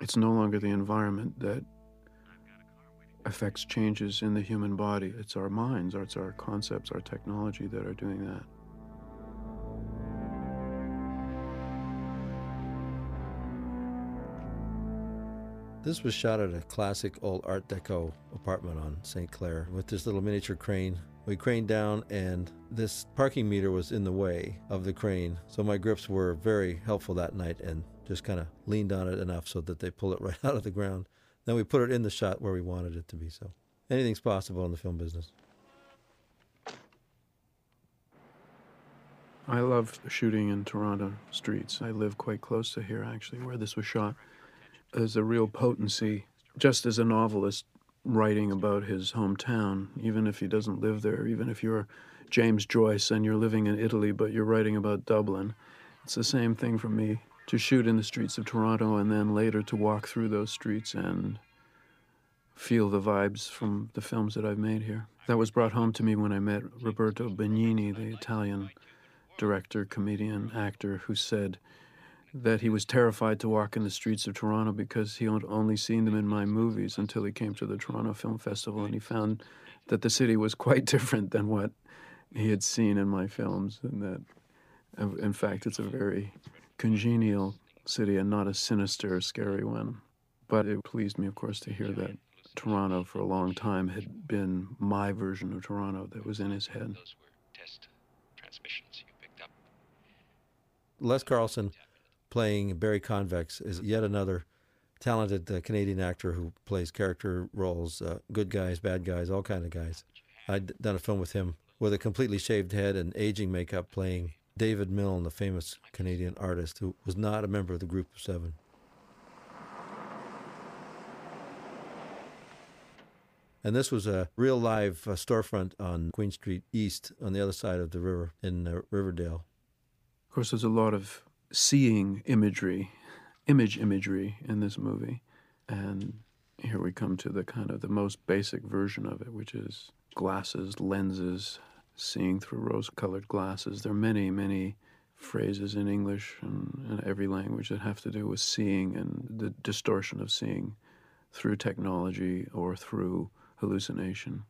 It's no longer the environment that affects changes in the human body. It's our minds, it's our concepts, our technology that are doing that. This was shot at a classic old Art Deco apartment on Saint Clair with this little miniature crane. We craned down, and this parking meter was in the way of the crane, so my grips were very helpful that night and just kind of leaned on it enough so that they pull it right out of the ground. Then we put it in the shot where we wanted it to be, so anything's possible in the film business. I love shooting in Toronto streets. I live quite close to here, actually, where this was shot. There's a real potency, just as a novelist writing about his hometown, even if he doesn't live there, even if you're James Joyce and you're living in Italy but you're writing about Dublin. It's the same thing for me to shoot in the streets of Toronto and then later to walk through those streets and feel the vibes from the films that I've made here. That was brought home to me when I met Roberto Benigni, the Italian director, comedian, actor, who said that he was terrified to walk in the streets of Toronto because he had only seen them in my movies until he came to the Toronto Film Festival, and he found that the city was quite different than what he had seen in my films, and that, in fact, it's a very congenial city and not a sinister, scary one. But it pleased me, of course, to hear that Toronto for a long time had been my version of Toronto that was in his head. Those were test transmissions you picked up. Les Carlson playing Barry Convex is yet another talented uh, Canadian actor who plays character roles, uh, good guys, bad guys, all kind of guys. I'd done a film with him with a completely shaved head and aging makeup, playing David Milne, the famous Canadian artist who was not a member of the Group of Seven. And this was a real live uh, storefront on Queen Street East on the other side of the river in uh, Riverdale. Of course, there's a lot of seeing imagery, image imagery in this movie. And here we come to the kind of the most basic version of it, which is glasses, lenses, seeing through rose-colored glasses. There are many, many phrases in English and in every language that have to do with seeing and the distortion of seeing through technology or through hallucination.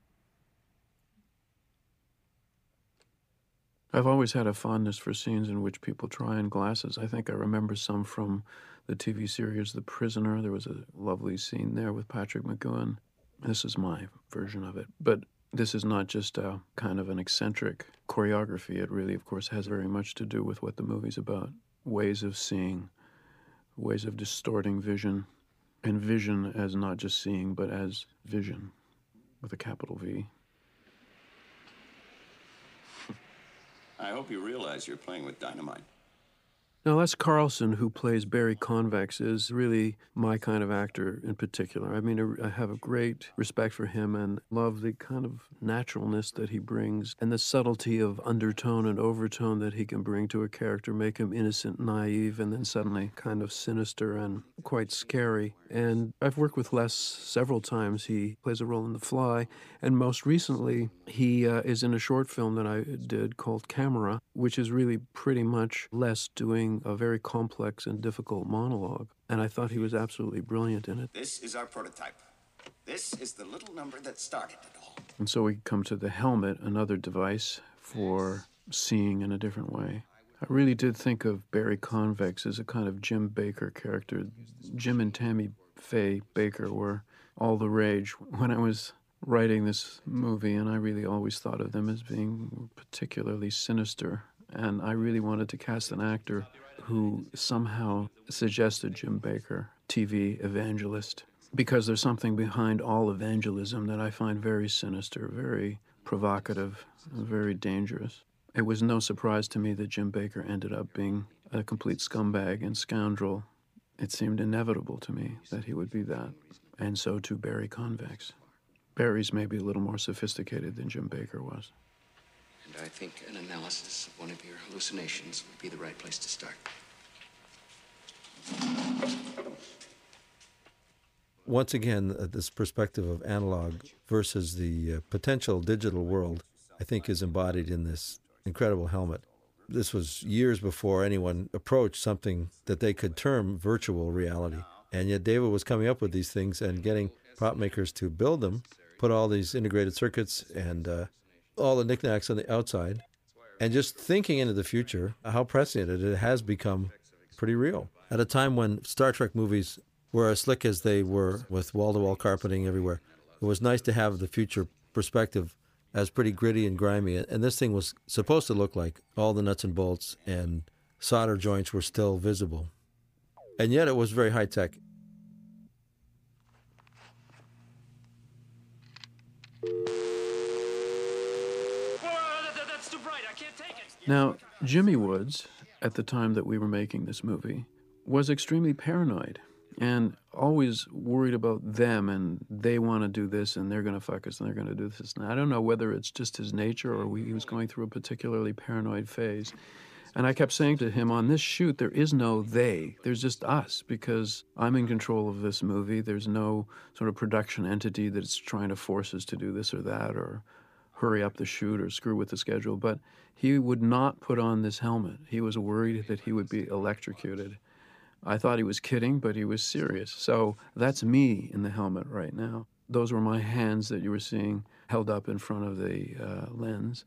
I've always had a fondness for scenes in which people try on glasses. I think I remember some from the T V series The Prisoner. There was a lovely scene there with Patrick McGoohan. This is my version of it. But this is not just a kind of an eccentric choreography. It really, of course, has very much to do with what the movie's about. Ways of seeing, ways of distorting vision, and vision as not just seeing, but as vision, with a capital V. I hope you realize you're playing with dynamite. Now, Les Carlson, who plays Barry Convex, is really my kind of actor in particular. I mean, I have a great respect for him and love the kind of naturalness that he brings and the subtlety of undertone and overtone that he can bring to a character, make him innocent, naive, and then suddenly kind of sinister and quite scary. And I've worked with Les several times. He plays a role in The Fly, and most recently he uh, is in a short film that I did called Camera, which is really pretty much Les doing a very complex and difficult monologue, and I thought he was absolutely brilliant in it. This is our prototype. This is the little number that started it all. And so we come to the helmet, another device for seeing in a different way. I really did think of Barry Convex as a kind of Jim Bakker character. Jim and Tammy Faye Baker were all the rage when I was writing this movie, and I really always thought of them as being particularly sinister. And I really wanted to cast an actor who somehow suggested Jim Bakker, T V evangelist, because there's something behind all evangelism that I find very sinister, very provocative, very dangerous. It was no surprise to me that Jim Bakker ended up being a complete scumbag and scoundrel. It seemed inevitable to me that he would be that, and so too Barry Convex. Barry's maybe a little more sophisticated than Jim Bakker was. I think an analysis of one of your hallucinations would be the right place to start. Once again, uh, this perspective of analog versus the uh, potential digital world, I think, is embodied in this incredible helmet. This was years before anyone approached something that they could term virtual reality. And yet David was coming up with these things and getting prop makers to build them, put all these integrated circuits and uh, all the knickknacks on the outside, and just thinking into the future, how prescient it, it has become pretty real. At a time when Star Trek movies were as slick as they were with wall-to-wall carpeting everywhere, it was nice to have the future perspective as pretty gritty and grimy, and this thing was supposed to look like all the nuts and bolts and solder joints were still visible. And yet it was very high-tech. Now, Jimmy Woods, at the time that we were making this movie, was extremely paranoid and always worried about them, and they want to do this, and they're going to fuck us, and they're going to do this. And I don't know whether it's just his nature or we, he was going through a particularly paranoid phase. And I kept saying to him, on this shoot, there is no they. There's just us, because I'm in control of this movie. There's no sort of production entity that's trying to force us to do this or that or hurry up the shoot or screw with the schedule, but he would not put on this helmet. He was worried that he would be electrocuted. I thought he was kidding, but he was serious. So that's me in the helmet right now. Those were my hands that you were seeing held up in front of the uh, lens,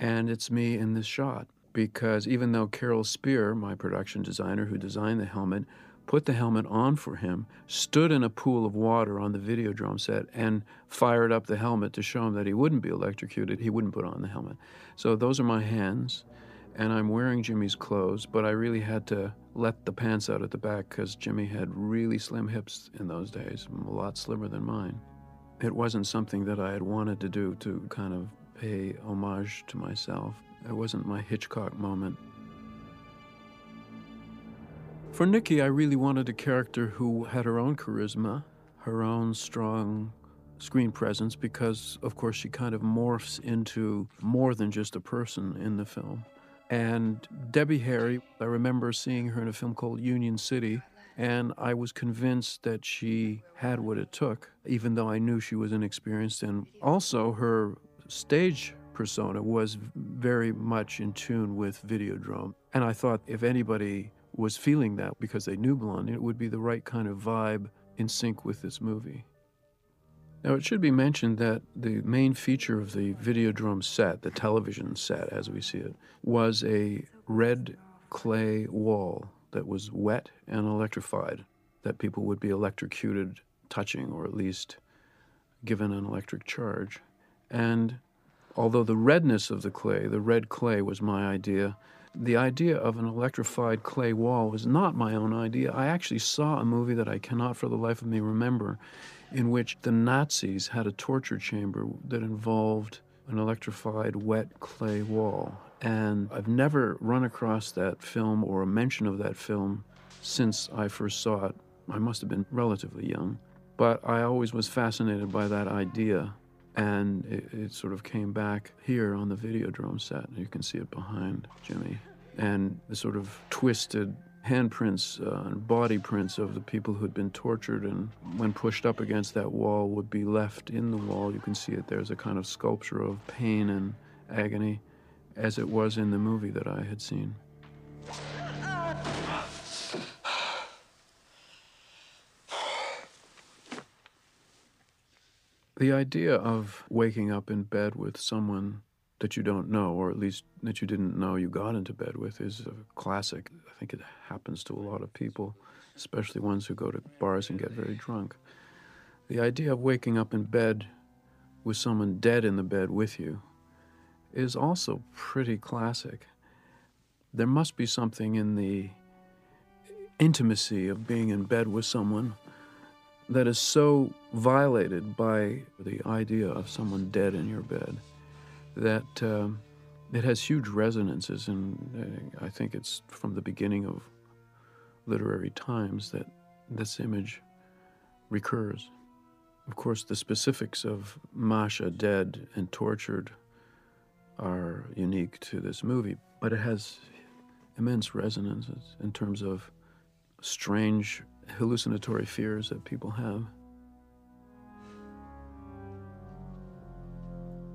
and it's me in this shot, because even though Carol Spear, my production designer who designed the helmet, put the helmet on for him, stood in a pool of water on the Videodrome set and fired up the helmet to show him that he wouldn't be electrocuted, he wouldn't put on the helmet. So those are my hands, and I'm wearing Jimmy's clothes, but I really had to let the pants out at the back because Jimmy had really slim hips in those days, a lot slimmer than mine. It wasn't something that I had wanted to do to kind of pay homage to myself. It wasn't my Hitchcock moment. For Nikki, I really wanted a character who had her own charisma, her own strong screen presence, because, of course, she kind of morphs into more than just a person in the film. And Debbie Harry, I remember seeing her in a film called Union City, and I was convinced that she had what it took, even though I knew she was inexperienced. And also her stage persona was very much in tune with Videodrome. And I thought if anybody was feeling that because they knew Blondie, it would be the right kind of vibe in sync with this movie. Now, it should be mentioned that the main feature of the Videodrome set, the television set as we see it, was a red clay wall that was wet and electrified, that people would be electrocuted touching, or at least given an electric charge. And although the redness of the clay, the red clay was my idea, the idea of an electrified clay wall was not my own idea. I actually saw a movie that I cannot for the life of me remember, in which the Nazis had a torture chamber that involved an electrified wet clay wall. And I've never run across that film or a mention of that film since I first saw it. I must have been relatively young. But I always was fascinated by that idea. And it, it sort of came back here on the Videodrome set. You can see it behind Jimmy. And the sort of twisted handprints uh, and body prints of the people who'd been tortured, and when pushed up against that wall would be left in the wall. You can see it. There's a kind of sculpture of pain and agony, as it was in the movie that I had seen. The idea of waking up in bed with someone that you don't know, or at least that you didn't know you got into bed with, is a classic. I think it happens to a lot of people, especially ones who go to bars and get very drunk. The idea of waking up in bed with someone dead in the bed with you is also pretty classic. There must be something in the intimacy of being in bed with someone that is so violated by the idea of someone dead in your bed that um, it has huge resonances, and I think it's from the beginning of literary times that this image recurs. Of course, the specifics of Masha dead and tortured are unique to this movie, but it has immense resonances in terms of strange hallucinatory fears that people have.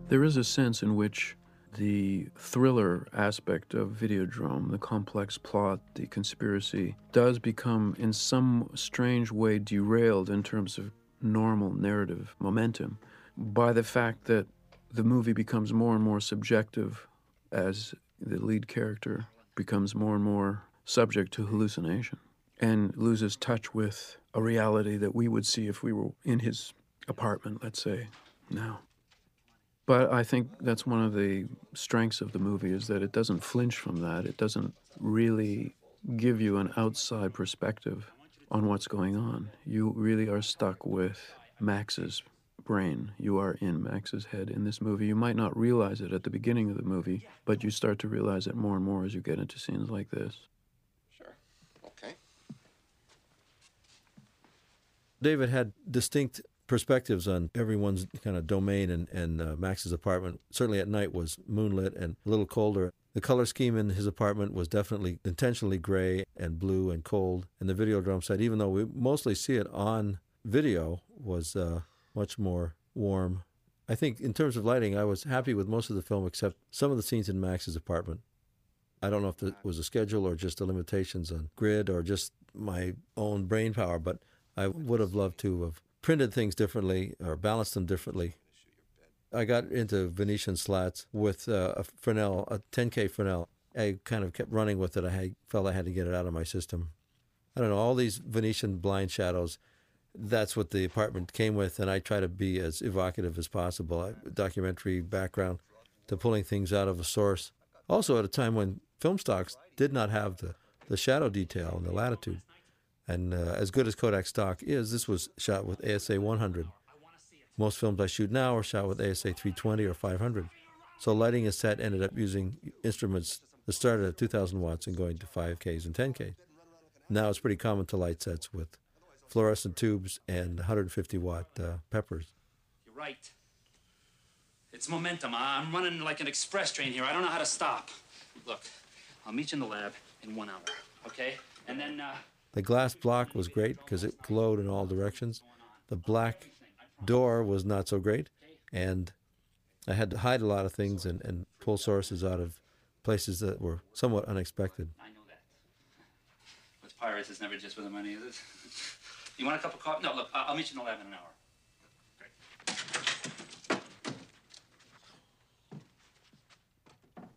There is a sense in which the thriller aspect of Videodrome, the complex plot, the conspiracy, does become in some strange way derailed in terms of normal narrative momentum by the fact that the movie becomes more and more subjective as the lead character becomes more and more subject to hallucination and loses touch with a reality that we would see if we were in his apartment, let's say, now. But I think that's one of the strengths of the movie, is that it doesn't flinch from that. It doesn't really give you an outside perspective on what's going on. You really are stuck with Max's brain. You are in Max's head in this movie. You might not realize it at the beginning of the movie, but you start to realize it more and more as you get into scenes like this. Sure. Okay. David had distinct perspectives on everyone's kind of domain, and, and uh, Max's apartment, certainly at night, was moonlit and a little colder. The color scheme in his apartment was definitely intentionally gray and blue and cold, and the Videodrome set, even though we mostly see it on video, was uh, much more warm. I think in terms of lighting, I was happy with most of the film except some of the scenes in Max's apartment. I don't know if it was a schedule or just the limitations on grid or just my own brain power, but I would have loved to have printed things differently or balanced them differently. I got into Venetian slats with uh, a Fresnel, a ten K Fresnel. I kind of kept running with it. I felt I had to get it out of my system. I don't know, all these Venetian blind shadows, that's what the apartment came with, and I try to be as evocative as possible. I, documentary background to pulling things out of a source. Also at a time when film stocks did not have the, the shadow detail and the latitude. And uh, as good as Kodak stock is, this was shot with A S A one hundred. Most films I shoot now are shot with A S A three twenty or five hundred. So lighting a set ended up using instruments that started at two thousand watts and going to five Ks and ten Ks. Now it's pretty common to light sets with fluorescent tubes and one hundred fifty watt uh, peppers. You're right. It's momentum. I'm running like an express train here. I don't know how to stop. Look, I'll meet you in the lab in one hour, okay? And then... Uh... The glass block was great because it glowed in all directions. The black door was not so great, and I had to hide a lot of things and, and pull sources out of places that were somewhat unexpected. I know that. With pirates, it's never just where the money is. You want a cup of coffee? No, look, I'll meet you in the lab in an hour. Great.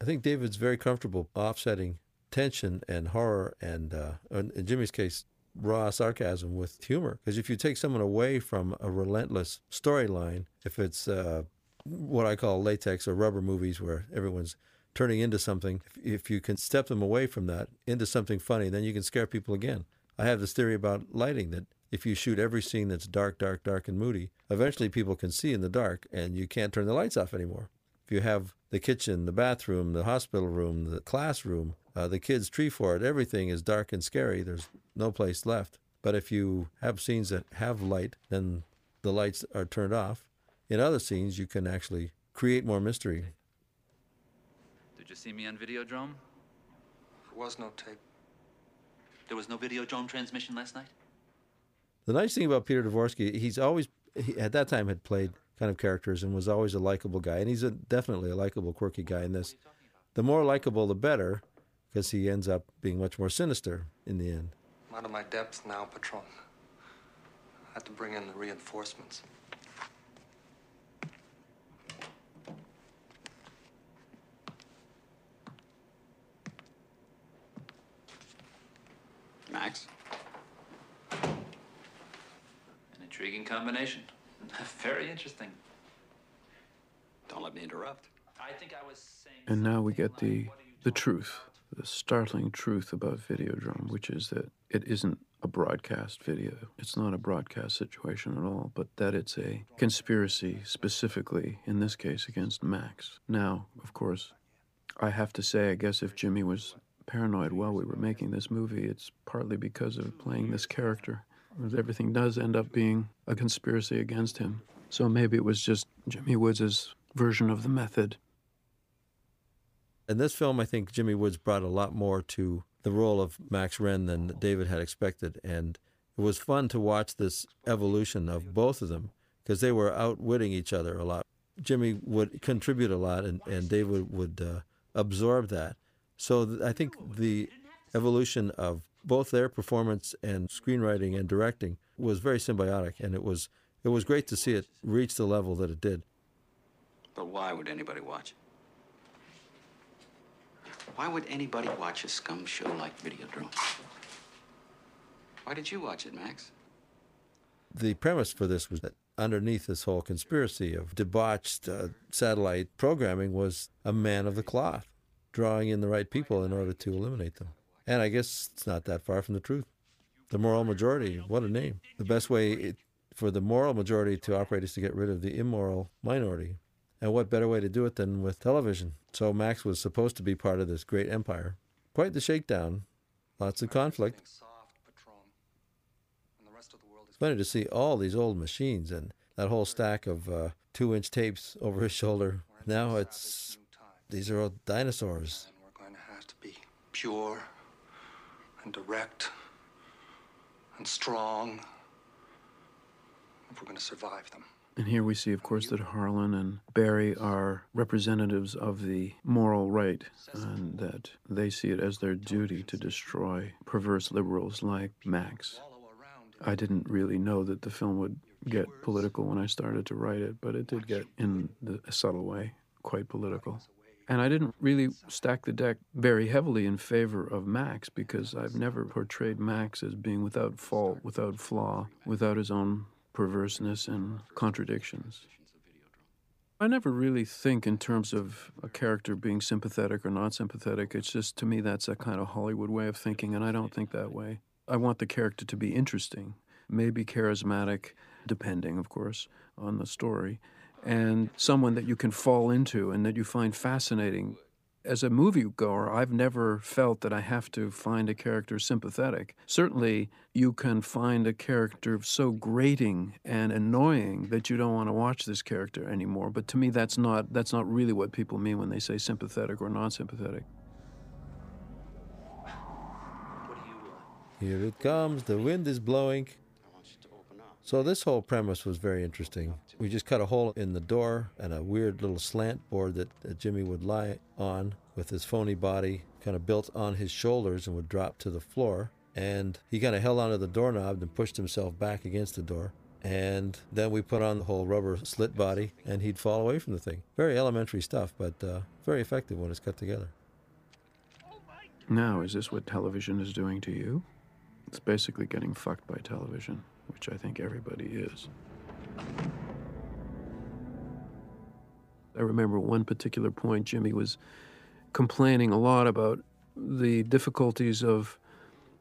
I think David's very comfortable offsetting tension and horror and, uh, in Jimmy's case, raw sarcasm with humor. Because if you take someone away from a relentless storyline, if it's uh, what I call latex or rubber movies where everyone's turning into something, if, if you can step them away from that into something funny, then you can scare people again. I have this theory about lighting that if you shoot every scene that's dark, dark, dark, and moody, eventually people can see in the dark and you can't turn the lights off anymore. If you have the kitchen, the bathroom, the hospital room, the classroom, uh, the kids' tree fort, everything is dark and scary. There's no place left. But if you have scenes that have light, then the lights are turned off. In other scenes, you can actually create more mystery. Did you see me on Videodrome? There was no tape. There was no Videodrome transmission last night? The nice thing about Peter Dvorsky, he's always, he, at that time, had played kind of characters and was always a likable guy. And he's a, definitely a likable, quirky guy in this. The more likable, the better, because he ends up being much more sinister in the end. I'm out of my depth now, Patron. I have to bring in the reinforcements. Max. Intriguing combination. Very interesting. Don't let me interrupt. I think I was saying. And now we get the the truth, the startling truth about Videodrome, which is that it isn't a broadcast video. It's not a broadcast situation at all, but that it's a conspiracy, specifically in this case against Max. Now, of course, I have to say, I guess if Jimmy was paranoid while we were making this movie, it's partly because of playing this character. Everything does end up being a conspiracy against him. So maybe it was just Jimmy Woods' version of the method. In this film, I think Jimmy Woods brought a lot more to the role of Max Wren than David had expected. And it was fun to watch this evolution of both of them, because they were outwitting each other a lot. Jimmy would contribute a lot, and, and David would uh, absorb that. So th- I think the evolution of both their performance and screenwriting and directing was very symbiotic, and it was it was great to see it reach the level that it did. But why would anybody watch? Why would anybody watch a scum show like Videodrome? Why did you watch it, Max? The premise for this was that underneath this whole conspiracy of debauched uh, satellite programming was a man of the cloth, drawing in the right people in order to eliminate them. And I guess it's not that far from the truth. The moral majority, what a name. The best way it, for the moral majority to operate is to get rid of the immoral minority. And what better way to do it than with television? So Max was supposed to be part of this great empire. Quite the shakedown. Lots of conflict. It's funny to see all these old machines and that whole stack of uh, two-inch tapes over his shoulder. Now it's, these are all dinosaurs. And we're going to have to be pure and direct and strong if we're going to survive them. And here we see, of course, that Harlan and Barry are representatives of the moral right, and that they see it as their duty to destroy perverse liberals like Max. I didn't really know that the film would get political when I started to write it, but it did get, in a subtle way, quite political. And I didn't really stack the deck very heavily in favor of Max, because I've never portrayed Max as being without fault, without flaw, without his own perverseness and contradictions. I never really think in terms of a character being sympathetic or not sympathetic. It's just, to me, that's a kind of Hollywood way of thinking, and I don't think that way. I want the character to be interesting, maybe charismatic, depending, of course, on the story, and someone that you can fall into and that you find fascinating. As a moviegoer, I've never felt that I have to find a character sympathetic. Certainly, you can find a character so grating and annoying that you don't want to watch this character anymore. But to me, that's not, that's not really what people mean when they say sympathetic or non-sympathetic. Here it comes, the wind is blowing. So this whole premise was very interesting. We just cut a hole in the door and a weird little slant board that, that Jimmy would lie on with his phony body kind of built on his shoulders and would drop to the floor. And he kind of held onto the doorknob and pushed himself back against the door. And then we put on the whole rubber slit body and he'd fall away from the thing. Very elementary stuff, but uh, very effective when it's cut together. Now, is this what television is doing to you? It's basically getting fucked by television, which I think everybody is. I remember one particular point, Jimmy was complaining a lot about the difficulties of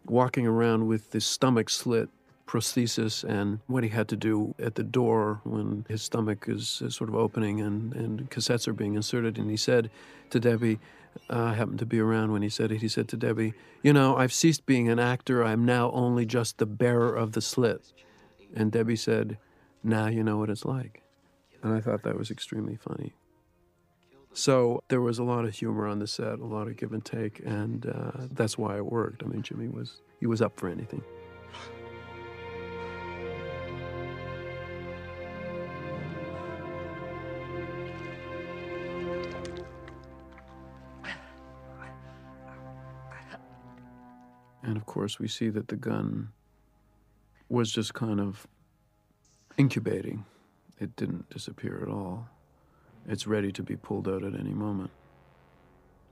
walking around with the stomach slit prosthesis and what he had to do at the door when his stomach is sort of opening and, and cassettes are being inserted. And he said to Debbie, I uh, happened to be around when he said it, he said to Debbie, you know, I've ceased being an actor. I'm now only just the bearer of the slit. And Debbie said, now you know what it's like. And I thought that was extremely funny. So there was a lot of humor on the set, a lot of give and take, and uh, that's why it worked. I mean, Jimmy was, he was up for anything. And of course, we see that the gun was just kind of incubating. It didn't disappear at all. It's ready to be pulled out at any moment.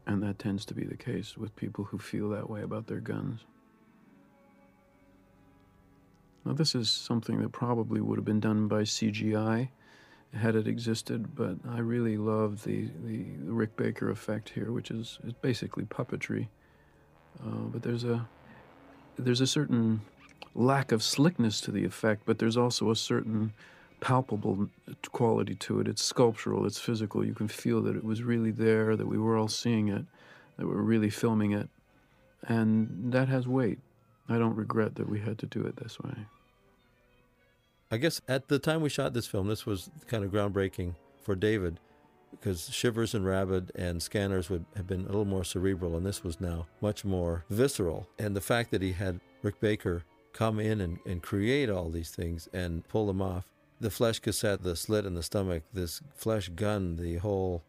And that tends to be the case with people who feel that way about their guns. Now, this is something that probably would have been done by C G I had it existed, but I really love the, the, the Rick Baker effect here, which is, is basically puppetry. Uh, but there's a, there's a certain lack of slickness to the effect, but there's also a certain palpable quality to it. It's sculptural, it's physical. You can feel that it was really there, that we were all seeing it, that we were really filming it. And that has weight. I don't regret that we had to do it this way. I guess at the time we shot this film, this was kind of groundbreaking for David, because Shivers and Rabid and Scanners would have been a little more cerebral, and this was now much more visceral. And the fact that he had Rick Baker come in and, and create all these things and pull them off, the flesh cassette, the slit in the stomach, this flesh gun, the whole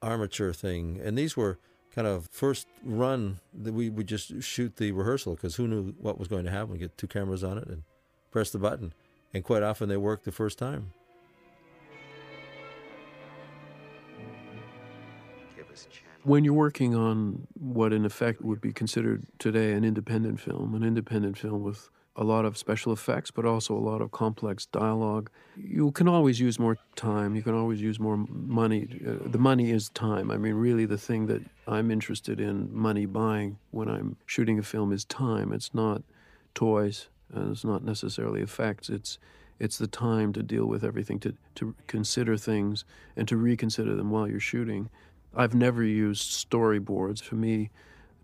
armature thing. And these were kind of first run that we would just shoot the rehearsal, because who knew what was going to happen? We get two cameras on it and press the button. And quite often they worked the first time. When you're working on what in effect would be considered today an independent film, an independent film with a lot of special effects, but also a lot of complex dialogue. You can always use more time. You can always use more money. Uh, the money is time. I mean, really the thing that I'm interested in money buying when I'm shooting a film is time. It's not toys. Uh, it's not necessarily effects. It's, it's the time to deal with everything, to, to consider things and to reconsider them while you're shooting. I've never used storyboards. For me,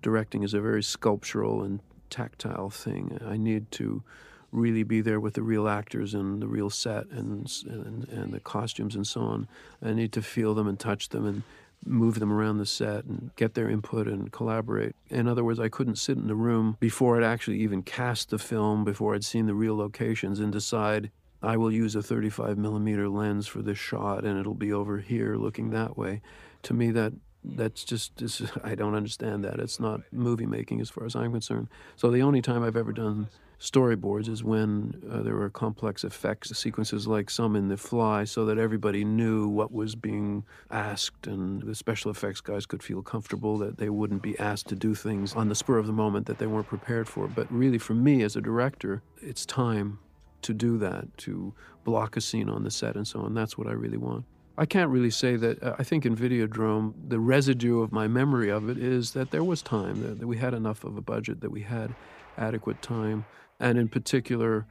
directing is a very sculptural and tactile thing. I need to really be there with the real actors and the real set and, and and the costumes and so on. I need to feel them and touch them and move them around the set and get their input and collaborate. In other words, I couldn't sit in the room before I'd actually even cast the film, before I'd seen the real locations and decide, I will use a thirty-five millimeter lens for this shot and it'll be over here looking that way. To me, that That's just, just, I don't understand that. It's not movie making as far as I'm concerned. So the only time I've ever done storyboards is when uh, there were complex effects, sequences like some in The Fly, so that everybody knew what was being asked and the special effects guys could feel comfortable that they wouldn't be asked to do things on the spur of the moment that they weren't prepared for. But really for me as a director, it's time to do that, to block a scene on the set and so on. That's what I really want. I can't really say that. Uh, I think in Videodrome, the residue of my memory of it is that there was time, that, that we had enough of a budget, that we had adequate time. And in particular,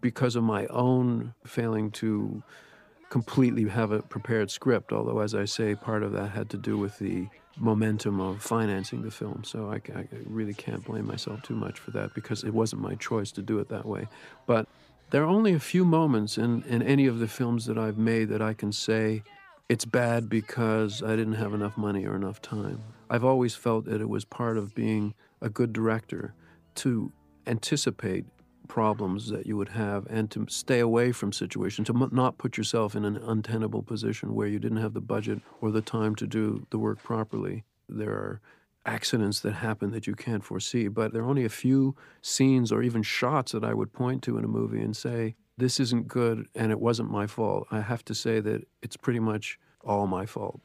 because of my own failing to completely have a prepared script, although, as I say, part of that had to do with the momentum of financing the film. So I, I really can't blame myself too much for that, because it wasn't my choice to do it that way. But there are only a few moments in, in any of the films that I've made that I can say it's bad because I didn't have enough money or enough time. I've always felt that it was part of being a good director to anticipate problems that you would have and to stay away from situations, to m not put yourself in an untenable position where you didn't have the budget or the time to do the work properly. There are accidents that happen that you can't foresee, but there are only a few scenes or even shots that I would point to in a movie and say, this isn't good and it wasn't my fault. I have to say that it's pretty much all my fault.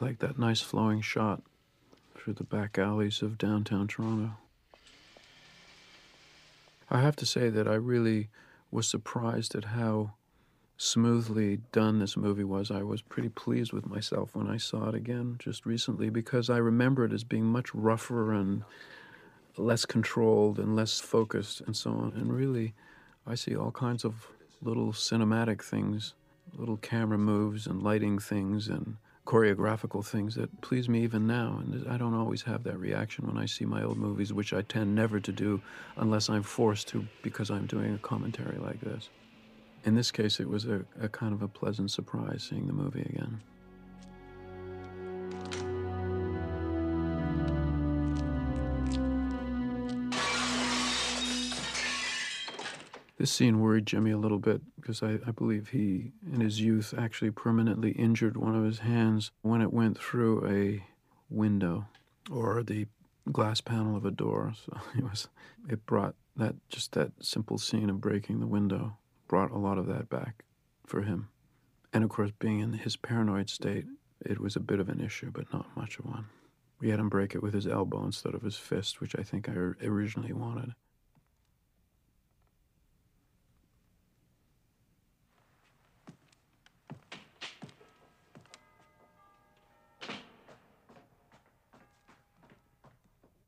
I like that nice flowing shot through the back alleys of downtown Toronto. I have to say that I really was surprised at how smoothly done this movie was, I was pretty pleased with myself when I saw it again just recently, because I remember it as being much rougher and less controlled and less focused and so on. And really, I see all kinds of little cinematic things, little camera moves and lighting things and choreographical things that please me even now. And I don't always have that reaction when I see my old movies, which I tend never to do unless I'm forced to because I'm doing a commentary like this. In this case, it was a, a kind of a pleasant surprise seeing the movie again. This scene worried Jimmy a little bit because I, I believe he, in his youth, actually permanently injured one of his hands when it went through a window or the glass panel of a door. So it was, it brought that, just that simple scene of breaking the window, brought a lot of that back for him. And of course, being in his paranoid state, it was a bit of an issue, but not much of one. We had him break it with his elbow instead of his fist, which I think I originally wanted.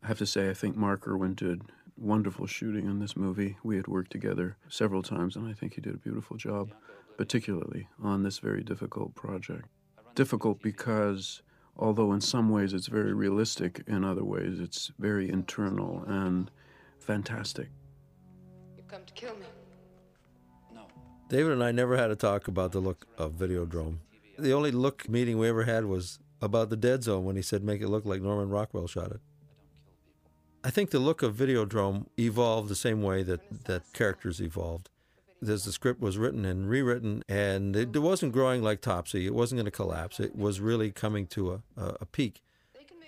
I have to say, I think Mark Irwin did wonderful shooting in this movie. We had worked together several times, and I think he did a beautiful job, particularly on this very difficult project. Difficult because, although in some ways it's very realistic, in other ways it's very internal and fantastic. You've come to kill me. No. David and I never had a talk about the look of Videodrome. The only look meeting we ever had was about The Dead Zone, when he said, make it look like Norman Rockwell shot it. I think the look of Videodrome evolved the same way that, that characters evolved. As the script was written and rewritten, and it, it wasn't growing like Topsy. It wasn't going to collapse. It was really coming to a, a, a peak.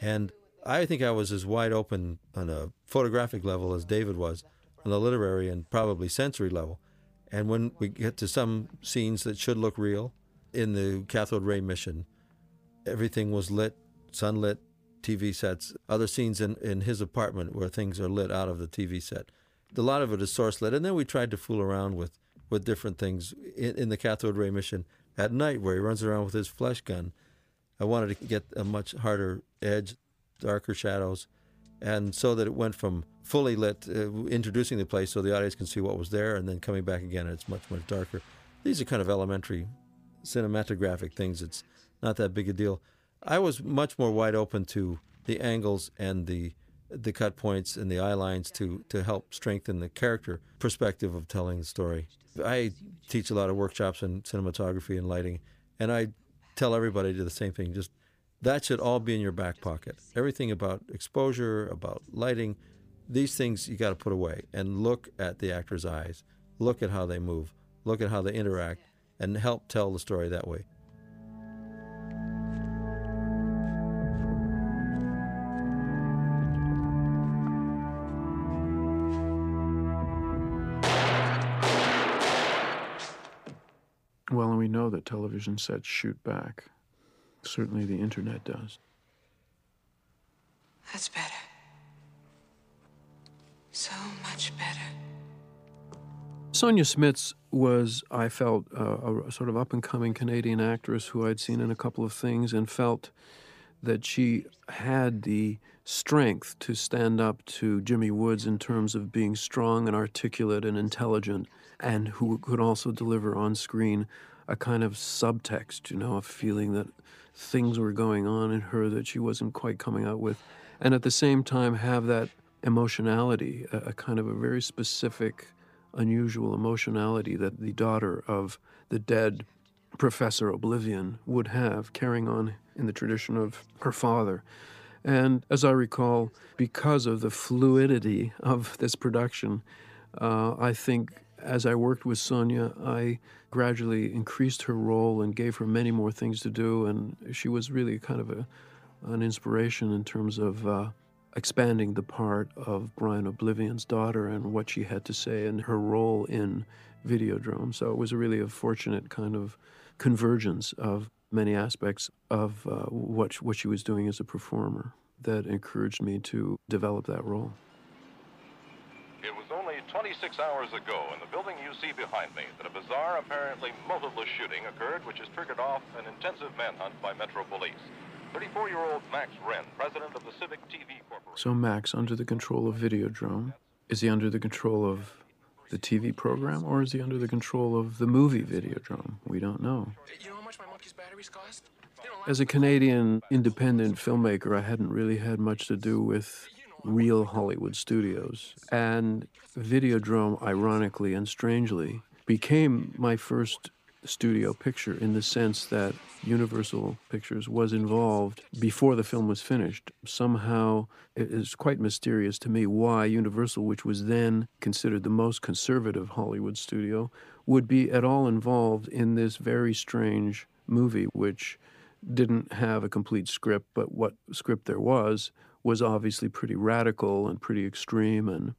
And I think I was as wide open on a photographic level as David was on a literary and probably sensory level. And when we get to some scenes that should look real, in the cathode ray mission, everything was lit, sunlit, T V sets, other scenes in, in his apartment where things are lit out of the T V set. A lot of it is source lit, and then we tried to fool around with, with different things in, in the cathode ray mission at night where he runs around with his flash gun. I wanted to get a much harder edge, darker shadows, and so that it went from fully lit, uh, introducing the place so the audience can see what was there, and then coming back again and it's much, much darker. These are kind of elementary cinematographic things. It's not that big a deal. I was much more wide open to the angles and the the cut points and the eye lines to, to help strengthen the character perspective of telling the story. I teach a lot of workshops in cinematography and lighting, and I tell everybody to do the same thing. Just that should all be in your back pocket. Everything about exposure, about lighting, these things you got to put away and look at the actor's eyes, look at how they move, look at how they interact, and help tell the story that way. Well, and we know that television sets shoot back. Certainly the internet does. That's better. So much better. Sonia Smits was, I felt, uh, a sort of up-and-coming Canadian actress who I'd seen in a couple of things and felt that she had the strength to stand up to Jimmy Woods in terms of being strong and articulate and intelligent, and who could also deliver on screen a kind of subtext, you know, a feeling that things were going on in her that she wasn't quite coming out with, and at the same time have that emotionality, a, a kind of a very specific, unusual emotionality that the daughter of the dead Professor Oblivion would have, carrying on in the tradition of her father. And as I recall, because of the fluidity of this production, uh, I think as I worked with Sonia, I gradually increased her role and gave her many more things to do, and she was really kind of a, an inspiration in terms of uh, expanding the part of Brian Oblivion's daughter and what she had to say and her role in Videodrome. So it was really a fortunate kind of convergence of many aspects of uh, what, what she was doing as a performer that encouraged me to develop that role. It was only twenty-six hours ago in the building you see behind me that a bizarre, apparently motiveless shooting occurred, which has triggered off an intensive manhunt by Metro Police. thirty-four-year-old Max Wren, president of the Civic T V Corporation. So Max, under the control of Videodrome, is he under the control of the T V program, or is he under the control of the movie Videodrome? We don't know. You know how much my monkey's batteries cost? As a Canadian independent filmmaker, I hadn't really had much to do with real Hollywood studios. And Videodrome, ironically and strangely, became my first studio picture in the sense that Universal Pictures was involved before the film was finished. Somehow, it is quite mysterious to me why Universal, which was then considered the most conservative Hollywood studio, would be at all involved in this very strange movie, which didn't have a complete script, but what script there was was obviously pretty radical and pretty extreme and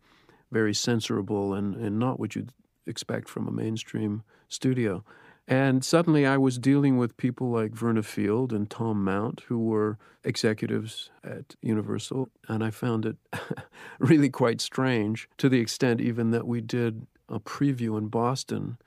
very censorable and, and not what you'd expect from a mainstream studio. And suddenly I was dealing with people like Verna Field and Tom Mount, who were executives at Universal, and I found it really quite strange, to the extent even that we did a preview in Boston.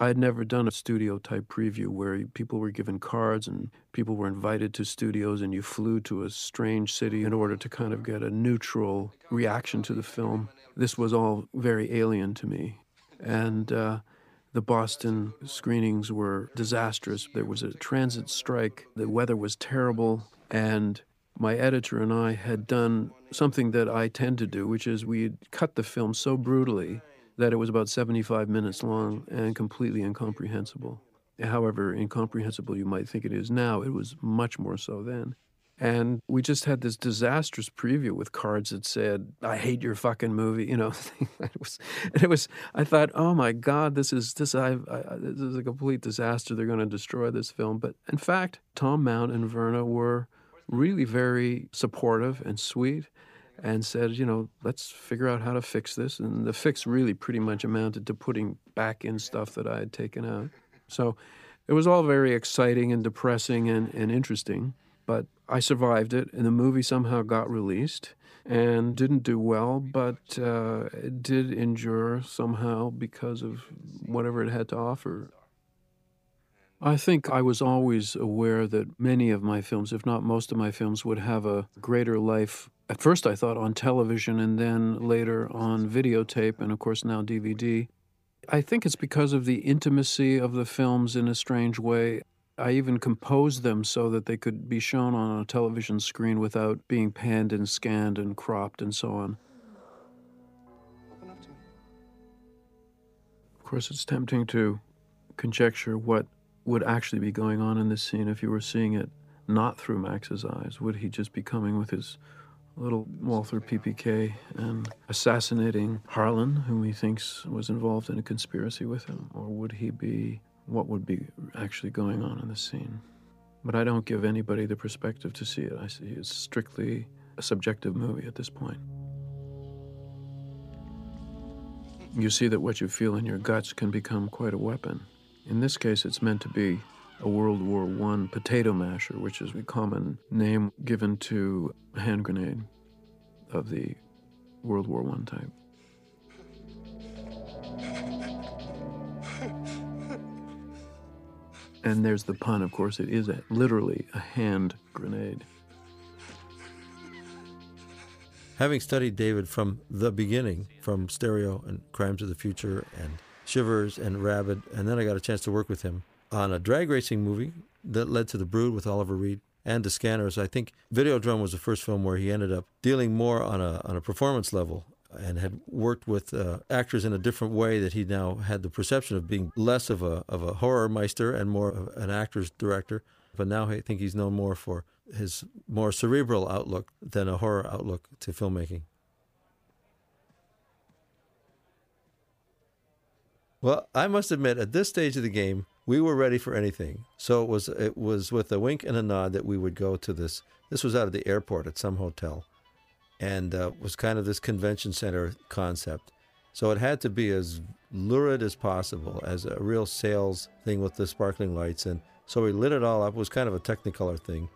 I had never done a studio-type preview where people were given cards and people were invited to studios and you flew to a strange city in order to kind of get a neutral reaction to the film. This was all very alien to me. And uh, the Boston screenings were disastrous. There was a transit strike, the weather was terrible, and my editor and I had done something that I tend to do, which is we had cut the film so brutally that it was about seventy-five minutes long and completely incomprehensible. However incomprehensible you might think it is now, it was much more so then. And we just had this disastrous preview with cards that said, "I hate your fucking movie," you know. it was, and it was. I thought, "Oh my God, this is this. I've, I this is a complete disaster. They're going to destroy this film." But in fact, Tom Mount and Verna were really very supportive and sweet, and said, "You know, let's figure out how to fix this." And the fix really pretty much amounted to putting back in stuff that I had taken out. So it was all very exciting and depressing and, and interesting. But I survived it, and the movie somehow got released and didn't do well, but uh, it did endure somehow because of whatever it had to offer. I think I was always aware that many of my films, if not most of my films, would have a greater life. At first I thought on television and then later on videotape and, of course, now D V D. I think it's because of the intimacy of the films in a strange way. I even composed them so that they could be shown on a television screen without being panned and scanned and cropped and so on. Open up to me. Of course, it's tempting to conjecture what would actually be going on in this scene if you were seeing it not through Max's eyes. Would he just be coming with his little Walther P P K and assassinating Harlan, whom he thinks was involved in a conspiracy with him? Or would he be... what would be actually going on in the scene? But I don't give anybody the perspective to see it. I see it's strictly a subjective movie at this point. You see that what you feel in your guts can become quite a weapon. In this case, it's meant to be a World War One potato masher, which is a common name given to a hand grenade of the World War One type. And there's the pun, of course. It is a, literally a hand grenade. Having studied David from the beginning, from Stereo and Crimes of the Future and Shivers and Rabid, and then I got a chance to work with him on a drag racing movie that led to The Brood with Oliver Reed and to Scanners. I think Videodrome was the first film where he ended up dealing more on a, on a performance level, and had worked with uh, actors in a different way that he now had the perception of being less of a of a horror meister and more of an actor's director. But now I think he's known more for his more cerebral outlook than a horror outlook to filmmaking. Well, I must admit, at this stage of the game, we were ready for anything. So it was it was with a wink and a nod that we would go to this. This was out of the airport at some hotel. And uh, was kind of this convention center concept. So it had to be as lurid as possible, as a real sales thing with the sparkling lights. And so we lit it all up. It was kind of a Technicolor thing.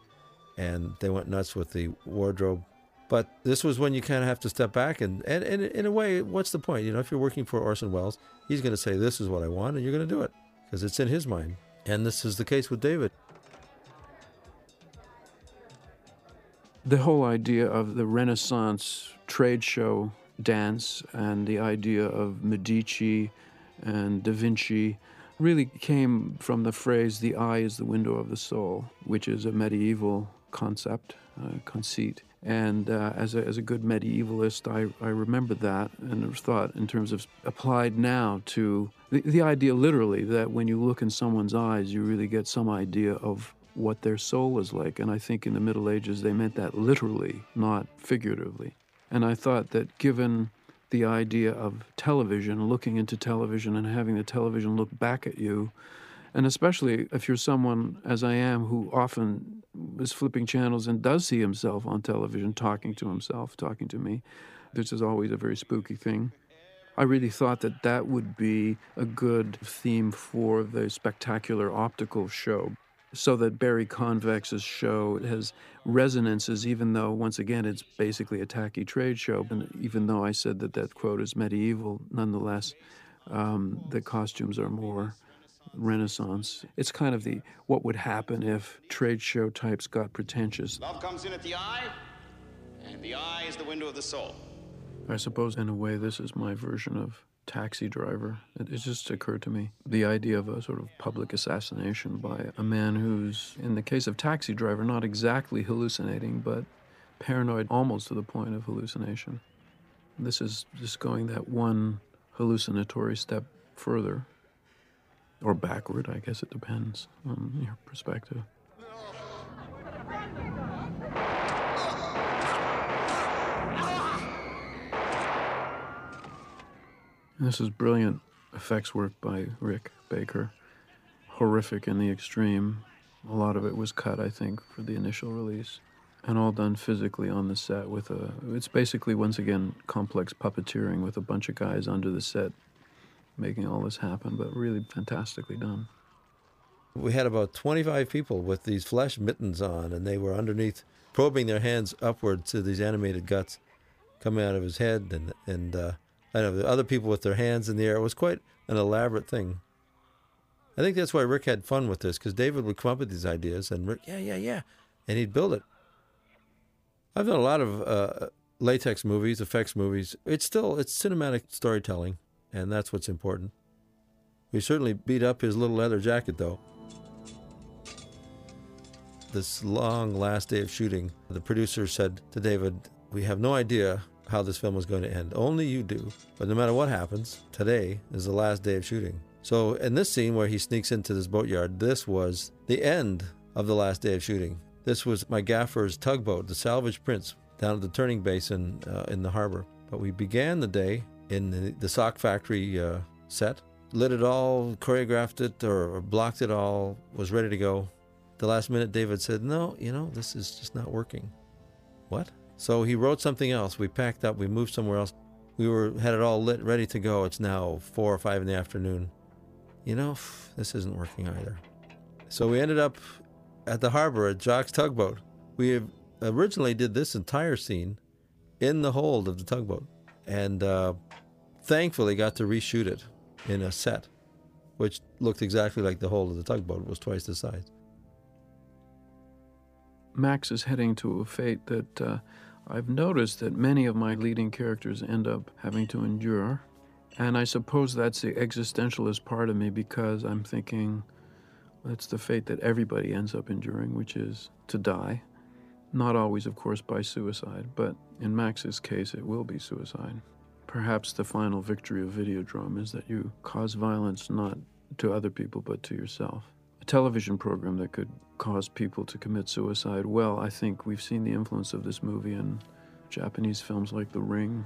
And they went nuts with the wardrobe But this was when you kind of have to step back and, and, and in a way, what's the point? You know, if you're working for Orson Welles, he's going to say, this is what I want, and you're going to do it because it's in his mind. And this is the case with David. The whole idea of the Renaissance trade show dance and the idea of Medici and Da Vinci really came from the phrase, the eye is the window of the soul, which is a medieval concept, uh, conceit. And uh, as, a, as a good medievalist, I, I remembered that and thought in terms of applied now to the, the idea literally that when you look in someone's eyes, you really get some idea of what their soul is like. And I think in the Middle Ages, they meant that literally, not figuratively. And I thought that given the idea of television, looking into television and having the television look back at you, and especially if you're someone, as I am, who often is flipping channels and does see himself on television talking to himself, talking to me, which is always a very spooky thing. I really thought that that would be a good theme for the spectacular optical show, so that Barry Convex's show has resonances, even though, once again, it's basically a tacky trade show. And even though I said that that quote is medieval, nonetheless, um, the costumes are more Renaissance. It's kind of the what would happen if trade show types got pretentious. Love comes in at the eye, and the eye is the window of the soul. I suppose, in a way, this is my version of Taxi Driver. It, it just occurred to me. The idea of a sort of public assassination by a man who's, in the case of Taxi Driver, not exactly hallucinating, but paranoid almost to the point of hallucination. This is just going that one hallucinatory step further, or backward, I guess it depends on your perspective. This is brilliant effects work by Rick Baker. Horrific in the extreme. A lot of it was cut, I think, for the initial release. And all done physically on the set with a... It's basically, once again, complex puppeteering with a bunch of guys under the set making all this happen, but really fantastically done. We had about twenty-five people with these flesh mittens on, and they were underneath, probing their hands upward to these animated guts coming out of his head and... and uh, I know, the other people with their hands in the air. It was quite an elaborate thing. I think that's why Rick had fun with this, because David would come up with these ideas, and Rick, yeah, yeah, yeah, and he'd build it. I've done a lot of uh, latex movies, effects movies. It's still, it's cinematic storytelling, and that's what's important. We certainly beat up his little leather jacket, though. This long last day of shooting, the producer said to David, we have no idea how this film was going to end. Only you do. But no matter what happens, today is the last day of shooting. So in this scene where he sneaks into this boatyard, this was the end of the last day of shooting. This was my gaffer's tugboat, the Salvage Prince, down at the turning basin uh, in the harbor. But we began the day in the, the sock factory uh, set, lit it all, choreographed it, or, or blocked it all, was ready to go. The last minute, David said, no, you know, this is just not working. What? So he wrote something else. We packed up. We moved somewhere else. We were had it all lit, ready to go. It's now four or five in the afternoon. You know, this isn't working either. So we ended up at the harbor at Jock's tugboat. We originally did this entire scene in the hold of the tugboat, and uh, thankfully got to reshoot it in a set, which looked exactly like the hold of the tugboat. It was twice the size. Max is heading to a fate that uh, I've noticed that many of my leading characters end up having to endure. And I suppose that's the existentialist part of me, because I'm thinking that's the fate that everybody ends up enduring, which is to die. Not always, of course, by suicide, but in Max's case, it will be suicide. Perhaps the final victory of Videodrome is that you cause violence not to other people, but to yourself. A television program that could cause people to commit suicide. Well, I think we've seen the influence of this movie in Japanese films like The Ring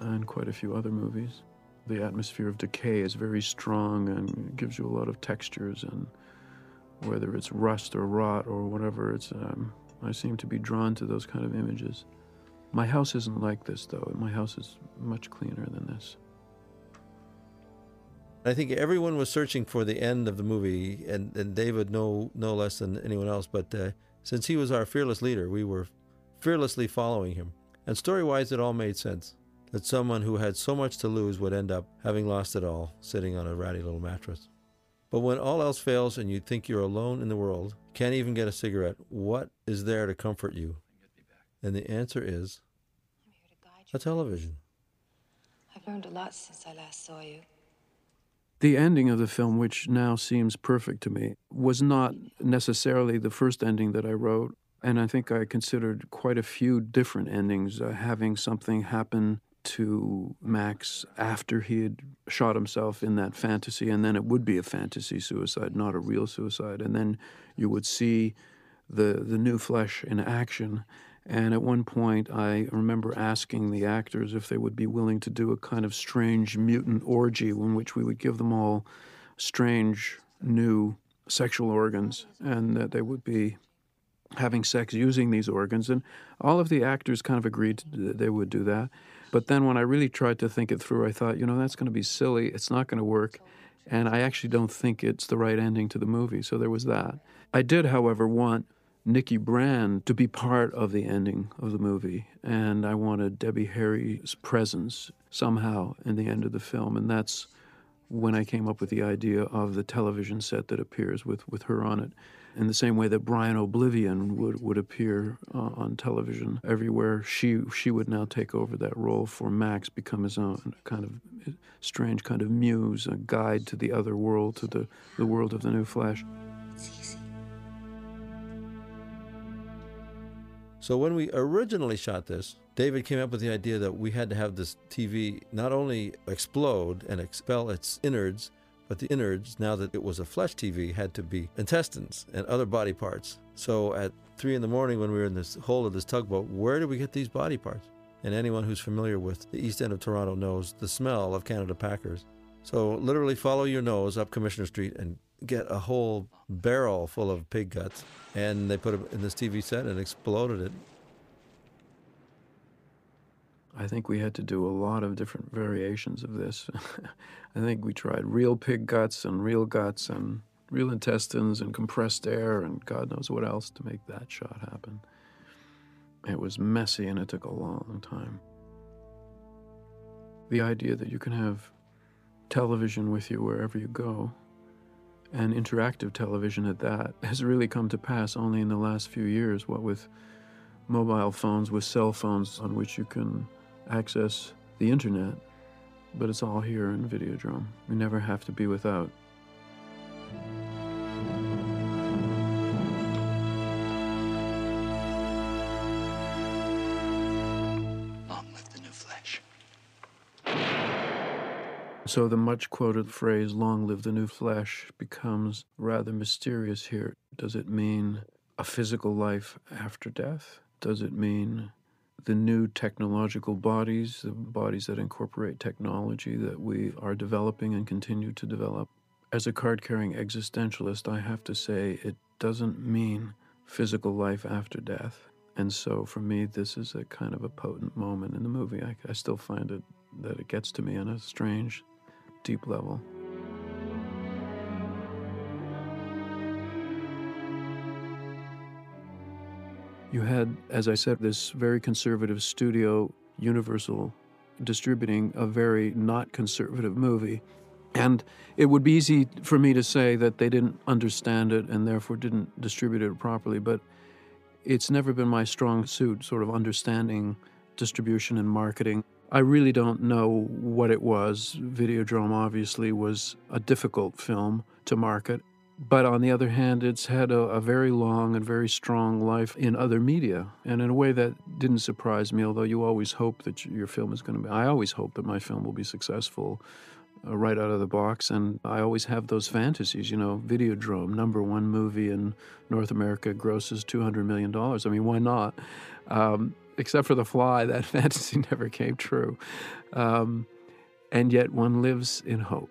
and quite a few other movies. The atmosphere of decay is very strong and gives you a lot of textures, and whether it's rust or rot or whatever, it's um, I seem to be drawn to those kind of images. My house isn't like this, though. My house is much cleaner than this. I think everyone was searching for the end of the movie, and, and David no no less than anyone else, but uh, since he was our fearless leader, we were fearlessly following him. And story-wise, it all made sense. That someone who had so much to lose would end up having lost it all, sitting on a ratty little mattress. But when all else fails and you think you're alone in the world, can't even get a cigarette, what is there to comfort you? And the answer is a television. I've learned a lot since I last saw you. The ending of the film, which now seems perfect to me, was not necessarily the first ending that I wrote. And I think I considered quite a few different endings, uh, having something happen to Max after he had shot himself in that fantasy, and then it would be a fantasy suicide, not a real suicide. And then you would see the, the new flesh in action. And at one point, I remember asking the actors if they would be willing to do a kind of strange mutant orgy in which we would give them all strange new sexual organs, and that they would be having sex using these organs. And all of the actors kind of agreed that they would do that. But then when I really tried to think it through, I thought, you know, that's going to be silly. It's not going to work. And I actually don't think it's the right ending to the movie. So there was that. I did, however, want Nikki Brand to be part of the ending of the movie, and I wanted Debbie Harry's presence somehow in the end of the film, and that's when I came up with the idea of the television set that appears with, with her on it, in the same way that Brian Oblivion would, would appear uh, on television everywhere. She, she would now take over that role for Max, become his own kind of strange kind of muse, a guide to the other world, to the, the world of the new flesh. So when we originally shot this, David came up with the idea that we had to have this T V not only explode and expel its innards, but the innards, now that it was a flesh T V, had to be intestines and other body parts. So at three in the morning when we were in this hole of this tugboat, where do we get these body parts? And anyone who's familiar with the East End of Toronto knows the smell of Canada Packers. So literally follow your nose up Commissioner Street and get a whole barrel full of pig guts, and they put it in this T V set and exploded it. I think we had to do a lot of different variations of this. I think we tried real pig guts and real guts and real intestines and compressed air and God knows what else to make that shot happen. It was messy and it took a long time. The idea that you can have television with you wherever you go, and interactive television at that, has really come to pass only in the last few years, what with mobile phones, with cell phones on which you can access the internet. But it's all here in Videodrome. We never have to be without. So the much-quoted phrase, long live the new flesh, becomes rather mysterious here. Does it mean a physical life after death? Does it mean the new technological bodies, the bodies that incorporate technology that we are developing and continue to develop? As a card-carrying existentialist, I have to say it doesn't mean physical life after death. And so for me, this is a kind of a potent moment in the movie. I, I still find it that it gets to me on a strange, deep level. You had, as I said, this very conservative studio, Universal, distributing a very not conservative movie. And it would be easy for me to say that they didn't understand it and therefore didn't distribute it properly, but it's never been my strong suit, sort of understanding distribution and marketing. I really don't know what it was. Videodrome obviously was a difficult film to market, but on the other hand, it's had a, a very long and very strong life in other media, and in a way that didn't surprise me, although you always hope that your film is going to be, I always hope that my film will be successful uh, right out of the box, and I always have those fantasies, you know, Videodrome, number one movie in North America, grosses two hundred million dollars. I mean, why not? Um, Except for The Fly, that fantasy never came true. Um, and yet one lives in hope.